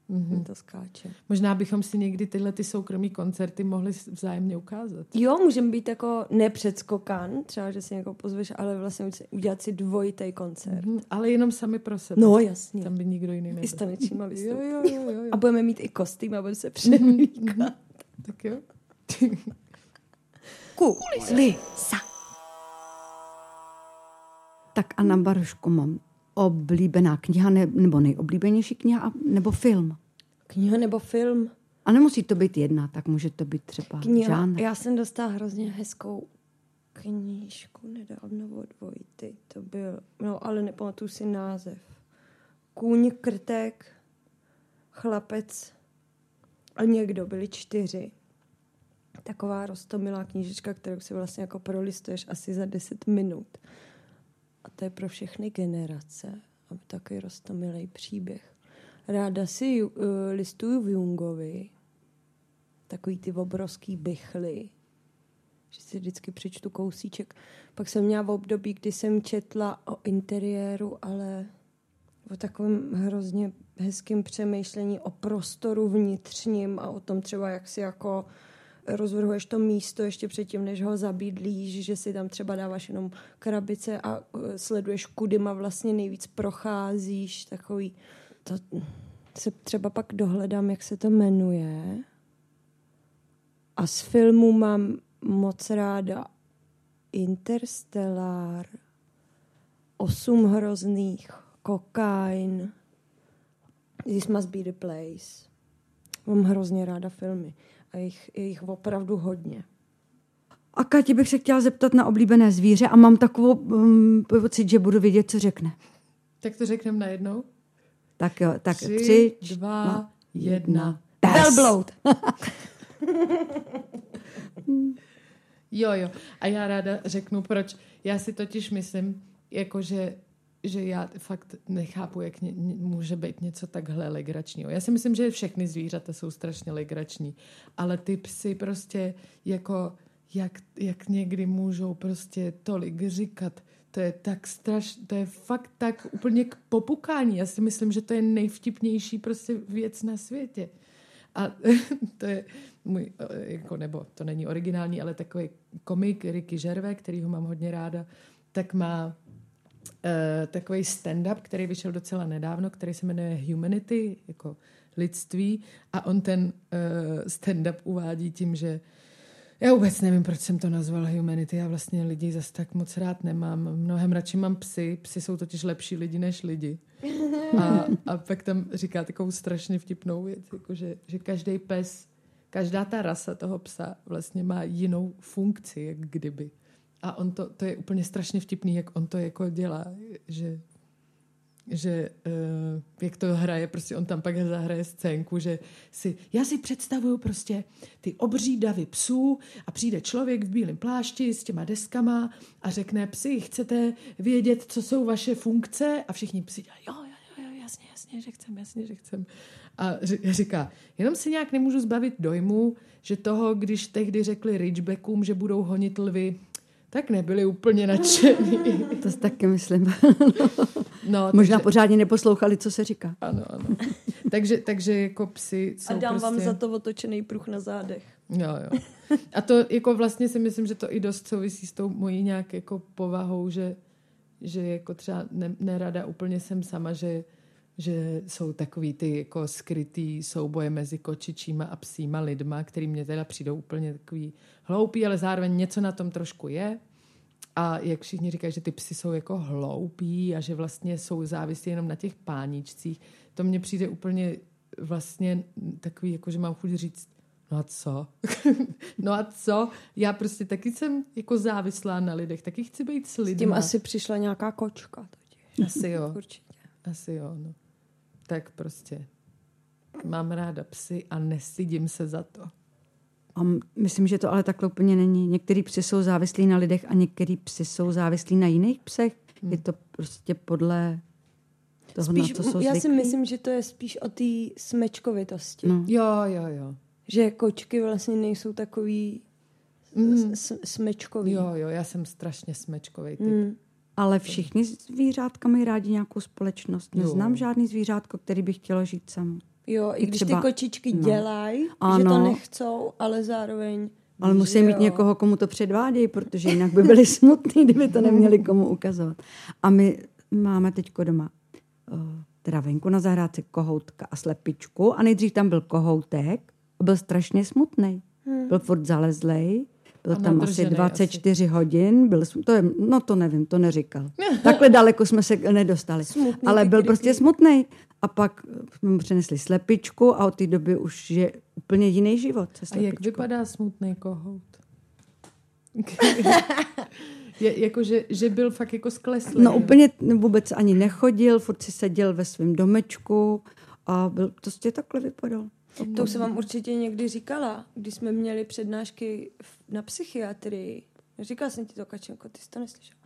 mi to skáče. Možná bychom si někdy tyhle ty soukromí koncerty mohli vzájemně ukázat. Jo, můžeme být jako nepředskokan, třeba, že si někoho pozveš, ale vlastně udělat si dvojitý koncert. Ale jenom sami pro sebe. No jasně. Tam by nikdo jiný nebyl. I s tanečníma vystoupí. Jo. A budeme mít i kostým a budeme se přemýkat. Tak jo. Kulisa. Tak Ana Baroško, mám oblíbená kniha nebo nejoblíbenější kniha nebo film? Kniha nebo film? A nemusí to být jedna, tak může to být třeba žánr. Já jsem dostala hrozně hezkou knížku nedávno od Vojty. To byl, no ale nepamatuju si název. Kůň, krtek, chlapec a někdo, byli 4. Taková roztomilá knížečka, kterou si vlastně jako prolistuješ asi za 10 minut. A to je pro všechny generace, aby takový roztomilej příběh. Ráda si listuju v Jungovi takový ty obrovský bichly, že si vždycky přečtu kousíček. Pak jsem měla v období, kdy jsem četla o interiéru, ale o takovém hrozně hezkém přemýšlení o prostoru vnitřním a o tom třeba, jak si jako rozvrhuješ to místo ještě předtím, než ho zabídlíš, že si tam třeba dáváš jenom krabice a sleduješ, kudy má vlastně nejvíc procházíš, takový. To se třeba pak dohledám, jak se to jmenuje. A z filmu mám moc ráda Interstellar, 8 hrozných, Kokain, This Must Be the Place. Mám hrozně ráda filmy a je jich opravdu hodně. A Kati bych se chtěla zeptat na oblíbené zvíře a mám takovou pocit, že budu vědět, co řekne. Tak to řekneme najednou. Tak jo, tak 3, 2, 1. Velbloud! Jo. A já ráda řeknu, proč. Já si totiž myslím, jakože, že já fakt nechápu, jak může být něco takhle legračního. Já si myslím, že všechny zvířata jsou strašně legrační, ale ty psy prostě jako, jak někdy můžou prostě tolik říkat. To je tak strašné, to je fakt tak úplně k popukání. Já si myslím, že to je nejvtipnější prostě věc na světě. A to je můj, jako, nebo to není originální, ale takový komik Ricky Gervais, kterýho mám hodně ráda, tak má takový stand-up, který vyšel docela nedávno, který se jmenuje Humanity, jako lidství. A on ten stand-up uvádí tím, že já vůbec nevím, proč jsem to nazvala Humanity. Já vlastně lidi zase tak moc rád nemám. Mnohem radši mám psy. Psy jsou totiž lepší lidi než lidi. A pak tam říká takovou strašně vtipnou věc, jako že každý pes, každá ta rasa toho psa vlastně má jinou funkci, jak kdyby. A on to je úplně strašně vtipný, jak on to jako dělá, že jak to hraje, prostě on tam pak zahraje scénku, že já si představuju prostě ty obří davy psů a přijde člověk v bílém plášti s těma deskama a řekne: psi, chcete vědět, co jsou vaše funkce? A všichni psi dělají: jo, jasně, že chcem. A říká: jenom si nějak nemůžu zbavit dojmu, že toho, když tehdy řekli Ridgebackům, že budou honit lvy, tak nebyli úplně nadšení. To si taky myslím. No, možná takže pořádně neposlouchali, co se říká. Ano. Takže jako psi jsou. A dám prostě vám za to otočený pruh na zádech. Jo. A to jako vlastně si myslím, že to i dost souvisí s tou mojí nějak jako povahou, že jako třeba nerada úplně jsem sama, že jsou takový ty jako skrytý souboje mezi kočičíma a psíma lidma, který mě teda přijdou úplně takový hloupý, ale zároveň něco na tom trošku je. A jak všichni říkají, že ty psi jsou jako hloupí a že vlastně jsou závislí jenom na těch páničcích, to mně přijde úplně vlastně takový, jako že mám chuť říct: no a co? Já prostě taky jsem jako závislá na lidech, taky chci být s lidmi. S tím asi přišla nějaká kočka totiž. Asi jo, no. Tak prostě mám ráda psy a nestydím se za to. A myslím, že to ale takhle úplně není. Některý psi jsou závislí na lidech a některý psi jsou závislí na jiných psech. Je to prostě podle toho, spíš, na co jsou zvyklí. Já si myslím, že to je spíš o té smečkovitosti. No. Jo. Že kočky vlastně nejsou takový smečkový. Jo, já jsem strašně smečkový typ. Ale všichni zvířátka mají rádi nějakou společnost. Neznám žádný zvířátko, který by chtělo žít samo. Jo, i když třeba ty kočičky dělají, že to nechcou, ale zároveň... Ale musí mít někoho, komu to předvádějí, protože jinak by byli smutný, kdyby to neměli komu ukazovat. A my máme teďko doma teda venku na zahrádce kohoutka a slepičku. A nejdřív tam byl kohoutek a byl strašně smutný. Byl furt zalezlej. Byl tam asi 24 hodin. To nevím, to neříkal. Takhle daleko jsme se nedostali. Smutný, ale byl prostě smutný. A pak jsme mu přinesli slepičku a od té doby už je úplně jiný život. A jak vypadá smutný kohout? Jakože byl fakt jako skleslý. No úplně vůbec ani nechodil, furt si seděl ve svém domečku a byl, prostě takhle vypadal. To už jsem vám určitě někdy říkala, když jsme měli přednášky na psychiatrii. Říkala jsem ti to, Kačenko, ty jsi to neslyšel.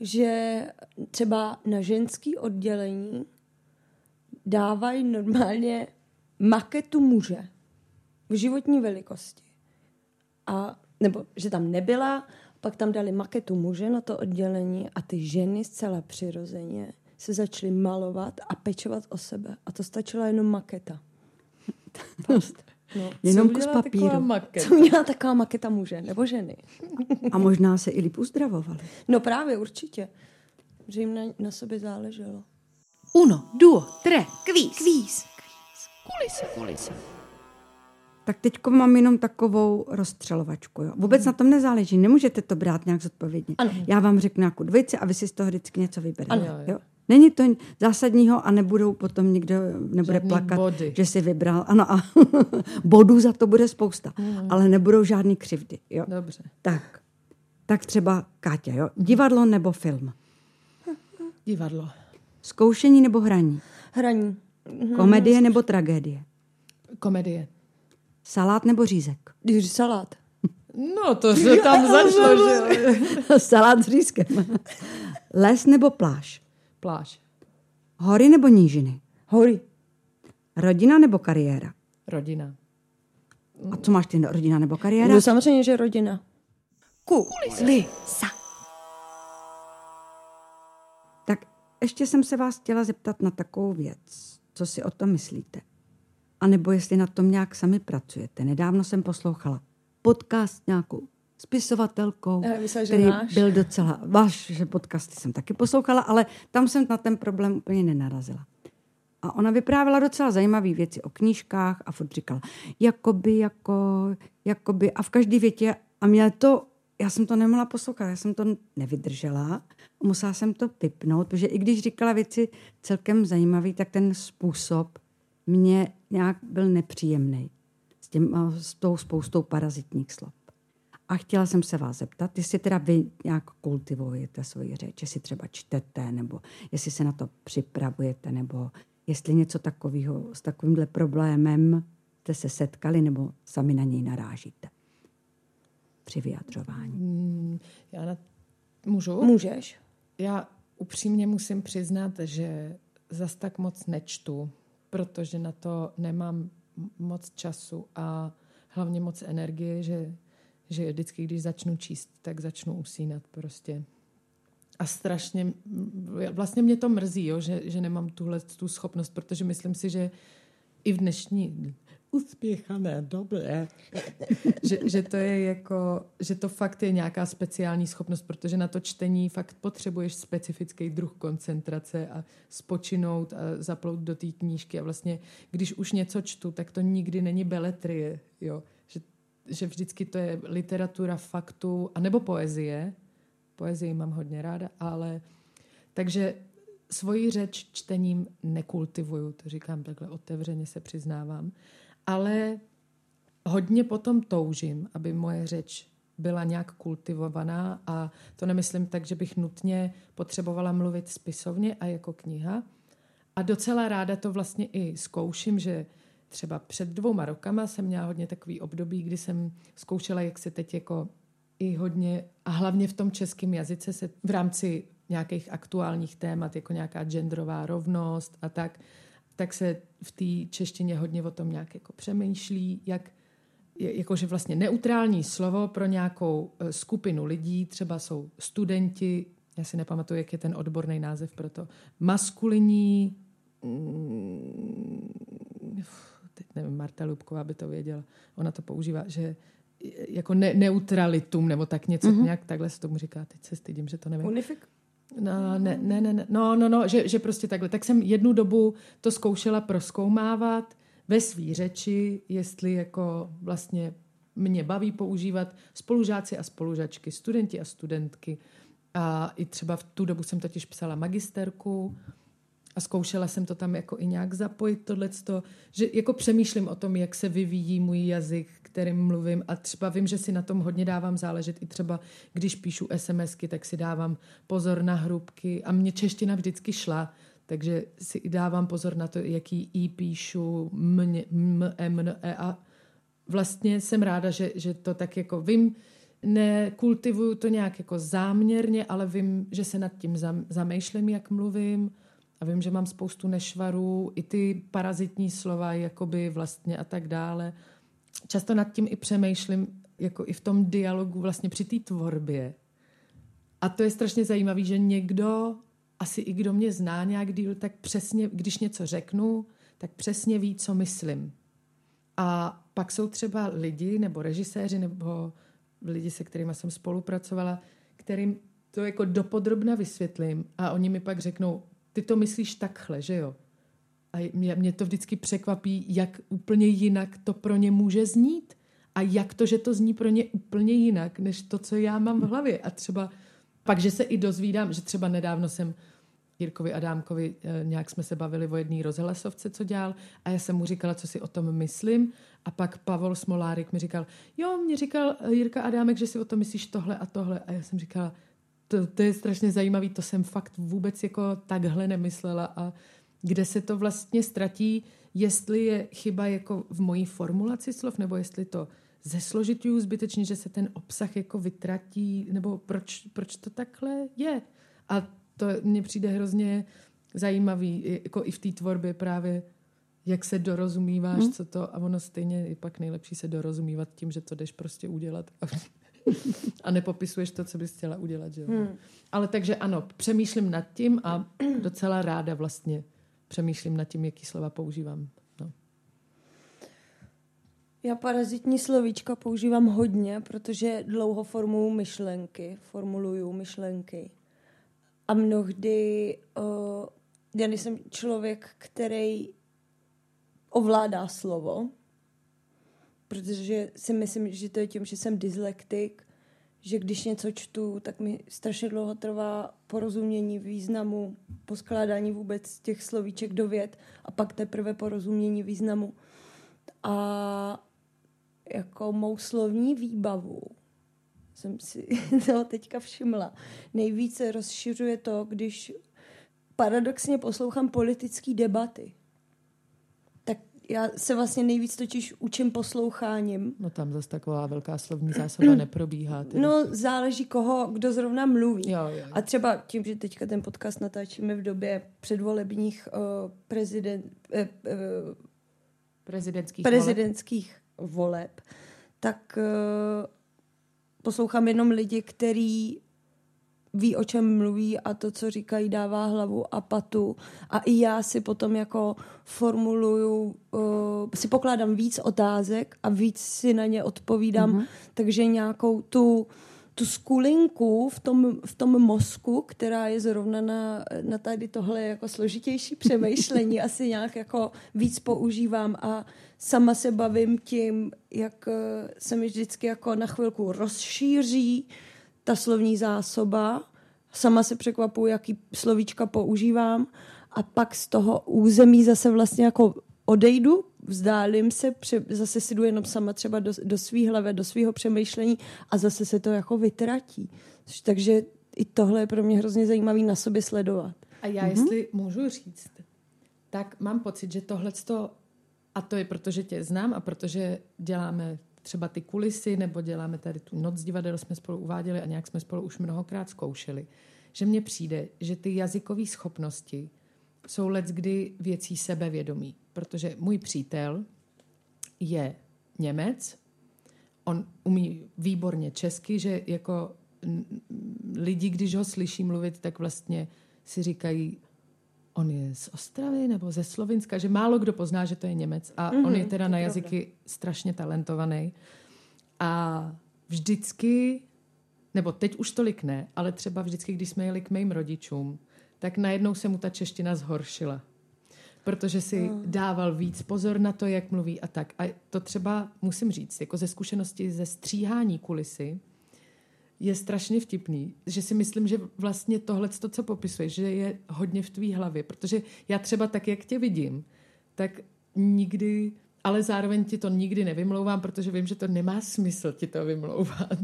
Že třeba na ženský oddělení dávají normálně maketu muže v životní velikosti. A nebo že tam nebyla, pak tam dali maketu muže na to oddělení a ty ženy zcela přirozeně se začaly malovat a pečovat o sebe. A to stačila jenom maketa. No, jenom kus papíru. Co měla taková maketa muže nebo ženy? A možná se i líp uzdravovali. No právě, určitě. Že jim na sobě záleželo. Uno, duo, tre, kvíz. Kulisa. Tak teďko mám jenom takovou rozstřelovačku. Jo? Vůbec na tom nezáleží. Nemůžete to brát nějak zodpovědně. Ano. Já vám řeknu nějakou dvojici a vy si z toho vždycky něco vyberete. Jo? Není to zásadního a nebudou potom nikdo nebude žádný plakat, body. Že si vybral. Ano, a bodů za to bude spousta. Ale nebudou žádný křivdy. Jo? Dobře. Tak třeba Káťa. Jo? Divadlo nebo film? Divadlo. Zkoušení nebo hraní? Hraní. Komedie nebo tragédie? Komedie. Salát nebo řízek? Salát. No, to se tam zašlo, že salát s řízkem. Les nebo pláž? Pláž. Hory nebo nížiny? Hory. Rodina nebo kariéra? Rodina. A co máš ty, rodina nebo kariéra? No, samozřejmě, že rodina. Kulisa. Tak ještě jsem se vás chtěla zeptat na takovou věc. Co si o tom myslíte? A nebo jestli na tom nějak sami pracujete. Nedávno jsem poslouchala podcast nějakou spisovatelkou, který byl docela váš, že podcasty jsem taky poslouchala, ale tam jsem na ten problém úplně nenarazila. A ona vyprávěla docela zajímavé věci o knížkách a furt říkala, jakoby a v každé větě a mě to, já jsem to nemohla poslouchat, já jsem to nevydržela, musela jsem to pipnout, protože i když říkala věci celkem zajímavé, tak ten způsob mě nějak byl nepříjemný s tou spoustou parazitních slov. A chtěla jsem se vás zeptat, jestli teda vy nějak kultivujete svoji řeč, jestli třeba čtete, nebo jestli se na to připravujete, nebo jestli něco takového s takovýmhle problémem jste se setkali, nebo sami na něj narážíte při vyjadřování. Můžu? Můžeš. Já upřímně musím přiznat, že zas tak moc nečtu, protože na to nemám moc času a hlavně moc energie, že vždycky, když začnu číst, tak začnu usínat prostě. A strašně, vlastně mě to mrzí, jo, že nemám tuhle tu schopnost, protože myslím si, že i v dnešní uspěchané době, že to je jako, že to fakt je nějaká speciální schopnost, protože na to čtení fakt potřebuješ specifický druh koncentrace a spočinout a zaplout do té knížky a vlastně, když už něco čtu, tak to nikdy není beletrie, jo, že vždycky to je literatura faktu, anebo poezie. Poezii mám hodně ráda, ale takže svoji řeč čtením nekultivuju, to říkám takhle otevřeně, se přiznávám, ale hodně potom toužím, aby moje řeč byla nějak kultivovaná a to nemyslím tak, že bych nutně potřebovala mluvit spisovně a jako kniha. A docela ráda to vlastně i zkouším, že třeba před 2 rokama jsem měla hodně takový období, kdy jsem zkoušela, jak se teď jako i hodně, a hlavně v tom českém jazyce se v rámci nějakých aktuálních témat, jako nějaká genderová rovnost a tak se v té češtině hodně o tom nějak jako přemýšlí, jakože vlastně neutrální slovo pro nějakou skupinu lidí, třeba jsou studenti, já si nepamatuju, jak je ten odborný název pro to, maskulinní, teď nevím, Marta Lubková by to věděla, ona to používá, že jako neutralitum, nebo tak něco, nějak takhle se tomu říká, teď se stydím, že to nevím. Unifik? No, ne. No, že prostě takhle. Tak jsem jednu dobu to zkoušela prozkoumávat ve svý řeči, jestli jako vlastně mě baví používat spolužáci a spolužačky, studenti a studentky. A i třeba v tu dobu jsem totiž psala magisterku a zkoušela jsem to tam jako i nějak zapojit tohleto, že jako přemýšlím o tom, jak se vyvíjí můj jazyk, kterým mluvím, a třeba vím, že si na tom hodně dávám záležet, i třeba když píšu SMSky, tak si dávám pozor na hrubky a mě čeština vždycky šla, takže si dávám pozor na to, jaký i píšu, m, e a vlastně jsem ráda, že to tak jako vím, nekultivuju to nějak jako záměrně, ale vím, že se nad tím zamýšlím, jak mluvím, a vím, že mám spoustu nešvarů, i ty parazitní slova, jakoby vlastně a tak dále. Často nad tím i přemýšlím, jako i v tom dialogu, vlastně při té tvorbě. A to je strašně zajímavé, že někdo, asi i kdo mě zná nějak díl, tak přesně, když něco řeknu, tak přesně ví, co myslím. A pak jsou třeba lidi, nebo režiséři, nebo lidi, se kterými jsem spolupracovala, kterým to jako dopodrobna vysvětlím a oni mi pak řeknou, ty to myslíš takhle, že jo? A mě to vždycky překvapí, jak úplně jinak to pro ně může znít a jak to, že to zní pro ně úplně jinak, než to, co já mám v hlavě. A třeba pak, že se i dozvídám, že třeba nedávno jsem Jirkovi Adámkovi, nějak jsme se bavili o jedné rozhlasovce, co dělal, a já jsem mu říkala, co si o tom myslím, a pak Pavol Smolárik mi říkal, jo, mě říkal Jirka Adámek, že si o tom myslíš tohle a tohle, a já jsem říkala, to je strašně zajímavý, to jsem fakt vůbec jako takhle nemyslela, a kde se to vlastně ztratí, jestli je chyba jako v mojí formulaci slov, nebo jestli to zesložituju zbytečně, že se ten obsah jako vytratí, nebo proč to takhle je. A to mně přijde hrozně zajímavý, jako i v té tvorbě právě, jak se dorozumíváš, co to, a ono stejně je pak nejlepší se dorozumívat tím, že to jdeš prostě udělat a nepopisuješ to, co bys chtěla udělat. Že? Ale takže ano, přemýšlím nad tím a docela ráda vlastně přemýšlím nad tím, jaký slova používám. No. Já parazitní slovíčka používám hodně, protože dlouho formuluju myšlenky. A mnohdy já nejsem člověk, který ovládá slovo, protože si myslím, že to je tím, že jsem dyslektik, že když něco čtu, tak mi strašně dlouho trvá porozumění významu, poskládání vůbec těch slovíček do vět a pak teprve porozumění významu. A jako mou slovní výbavu jsem si toho teďka všimla. Nejvíce rozšiřuje to, když paradoxně poslouchám politické debaty. Tak já se vlastně nejvíc totiž učím posloucháním. No tam zase taková velká slovní zásoba neprobíhá. Tedy. No záleží koho, kdo zrovna mluví. Jo. A třeba tím, že teďka ten podcast natáčíme v době předvolebních prezidentských voleb, tak poslouchám jenom lidi, který ví, o čem mluví, a to, co říkají, dává hlavu a patu. A i já si potom jako formuluju, si pokládám víc otázek a víc si na ně odpovídám. Mm-hmm. Takže nějakou tu skulinku v tom mozku, která je zrovna na tady tohle jako složitější přemýšlení, asi nějak jako víc používám a sama se bavím tím, jak se mi vždycky jako na chvilku rozšíří ta slovní zásoba. Sama se překvapuji, jaký slovíčka používám, a pak z toho území zase vlastně jako odejdu, vzdálím se, zase si jdu jenom sama třeba do svý hlavy, do svýho přemýšlení, a zase se to jako vytratí. Takže i tohle je pro mě hrozně zajímavý na sobě sledovat. A já, jestli můžu říct, tak mám pocit, že tohleto, a to je proto, že tě znám a protože děláme třeba ty kulisy, nebo děláme tady tu noc divadel, jsme spolu uváděli a nějak jsme spolu už mnohokrát zkoušeli, že mně přijde, že ty jazykové schopnosti jsou leckdy věcí sebevědomí. Protože můj přítel je Němec, on umí výborně česky, že jako lidi, když ho slyší mluvit, tak vlastně si říkají, on je z Ostravy nebo ze Slovinska, že málo kdo pozná, že to je Němec, a on je teda na jazyky strašně talentovaný. A vždycky, nebo teď už tolik ne, ale třeba vždycky, když jsme jeli k mým rodičům, tak najednou se mu ta čeština zhoršila. protože si dával víc pozor na to, jak mluví a tak. A to třeba musím říct, jako ze zkušenosti ze stříhání kulisy, je strašně vtipný, že si myslím, že vlastně tohleto, co popisuješ, že je hodně v tvý hlavě, protože já třeba tak, jak tě vidím, tak nikdy, ale zároveň ti to nikdy nevymlouvám, protože vím, že to nemá smysl ti to vymlouvat.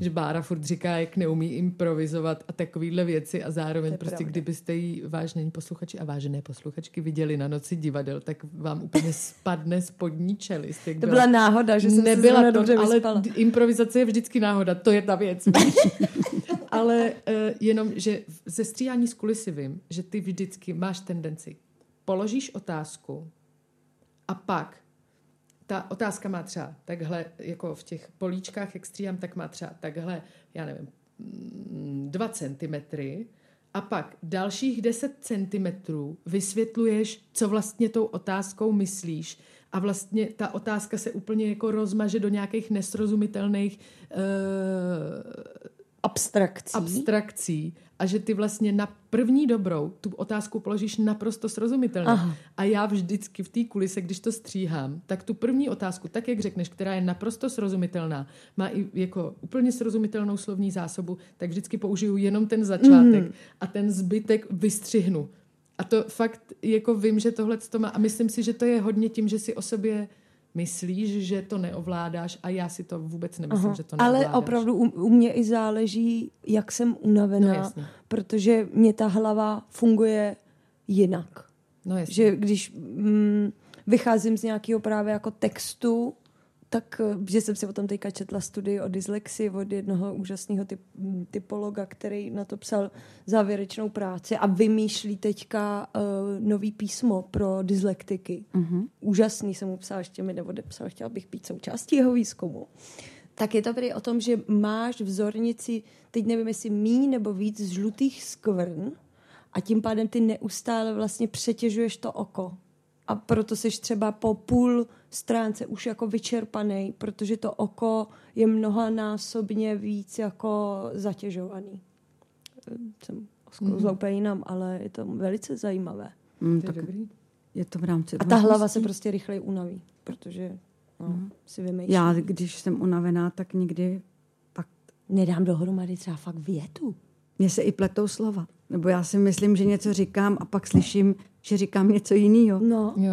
Že Bára furt říká, jak neumí improvizovat a takovýhle věci a zároveň prostě, pravda. Kdybyste jí vážení posluchači a vážené posluchačky viděli na noci divadel, tak vám úplně spadne spodní čelist. To byla náhoda, že jsem nebyla se dobře vyspala. Ale improvizace je vždycky náhoda, to je ta věc. Ale jenom, že ze stříhání z kulisy vím, že ty vždycky máš tendenci. Položíš otázku a pak ta otázka má třeba takhle, jako v těch políčkách, jak stříhám, tak má třeba takhle, já nevím, 2 centimetry a pak dalších 10 centimetrů vysvětluješ, co vlastně tou otázkou myslíš a vlastně ta otázka se úplně jako rozmaže do nějakých nesrozumitelných abstrakcí a že ty vlastně na první dobrou tu otázku položíš naprosto srozumitelně. Aha. A já vždycky v té kulise, když to stříhám, tak tu první otázku, tak jak řekneš, která je naprosto srozumitelná, má i jako úplně srozumitelnou slovní zásobu, tak vždycky použiju jenom ten začátek a ten zbytek vystřihnu. A to fakt jako vím, že tohle to má a myslím si, že to je hodně tím, že si o sobě myslíš, že to neovládáš a já si to vůbec nemyslím, že to neovládáš. Ale opravdu u mě i záleží, jak jsem unavená, no, protože mě ta hlava funguje jinak. No, že když vycházím z nějakého právě jako textu, tak, že jsem si o tom teďka četla studii o dyslexii od jednoho úžasného typologa, který na to psal závěrečnou práci a vymýšlí teďka nový písmo pro dyslektiky. Mm-hmm. Úžasný, jsem mu psala, ještě mi neodepsal, chtěla bych být součástí jeho výzkumu. Tak je to tedy o tom, že máš vzornici, teď nevím, jestli míň nebo víc žlutých skvrn a tím pádem ty neustále vlastně přetěžuješ to oko. A proto jsi třeba po půl stránce už jako vyčerpaný, protože to oko je mnohanásobně víc jako zatěžovaný. Jsem sklouzla úplně jinam, ale je to velice zajímavé. To je dobrý. Je to v rámci a ta hlava se prostě rychleji unaví, protože si vymýšlí. Já, když jsem unavená, tak někdy pak nedám dohromady třeba fakt větu. Mně se i pletou slova. Nebo já si myslím, že něco říkám a pak slyším, že říkám něco jiného. No. Jo.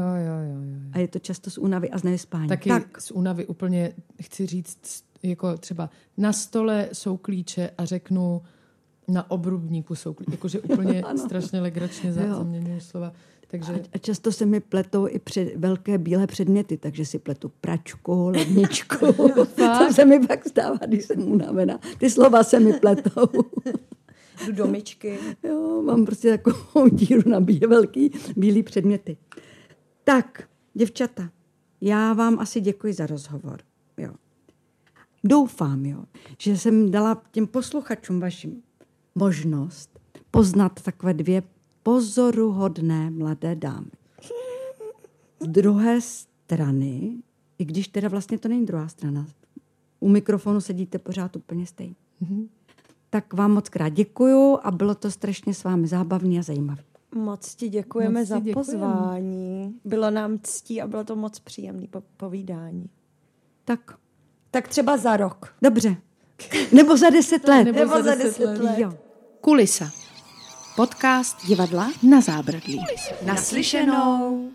A je to často z únavy a z nevyspání. Tak z únavy úplně chci říct, jako třeba na stole jsou klíče a řeknu na obrubníku jsou klíče. Jakože úplně strašně legračně zaměňuji slova. Takže... A často se mi pletou i velké bílé předměty, takže si pletu pračku, ledničku. To se mi pak stává, když jsem unavená. Ty slova se mi pletou. Do domičky. Jo, mám prostě takovou díru na velký bílý předměty. Tak, děvčata, já vám asi děkuji za rozhovor. Jo. Doufám, že jsem dala těm posluchačům vašim možnost poznat takové 2 pozoruhodné mladé dámy. Z druhé strany, i když teda vlastně to není druhá strana, u mikrofonu sedíte pořád úplně stejně. Mhm. Tak vám moc krát děkuju a bylo to strašně s vámi zábavný a zajímavý. Moc ti děkujeme za pozvání. Bylo nám ctí a bylo to moc příjemné povídání. Tak třeba za rok. Dobře. Nebo za 10 let. Nebo za 10 let. Jo. Kulisa. Podcast Divadla na Zábradlí. Naslyšenou.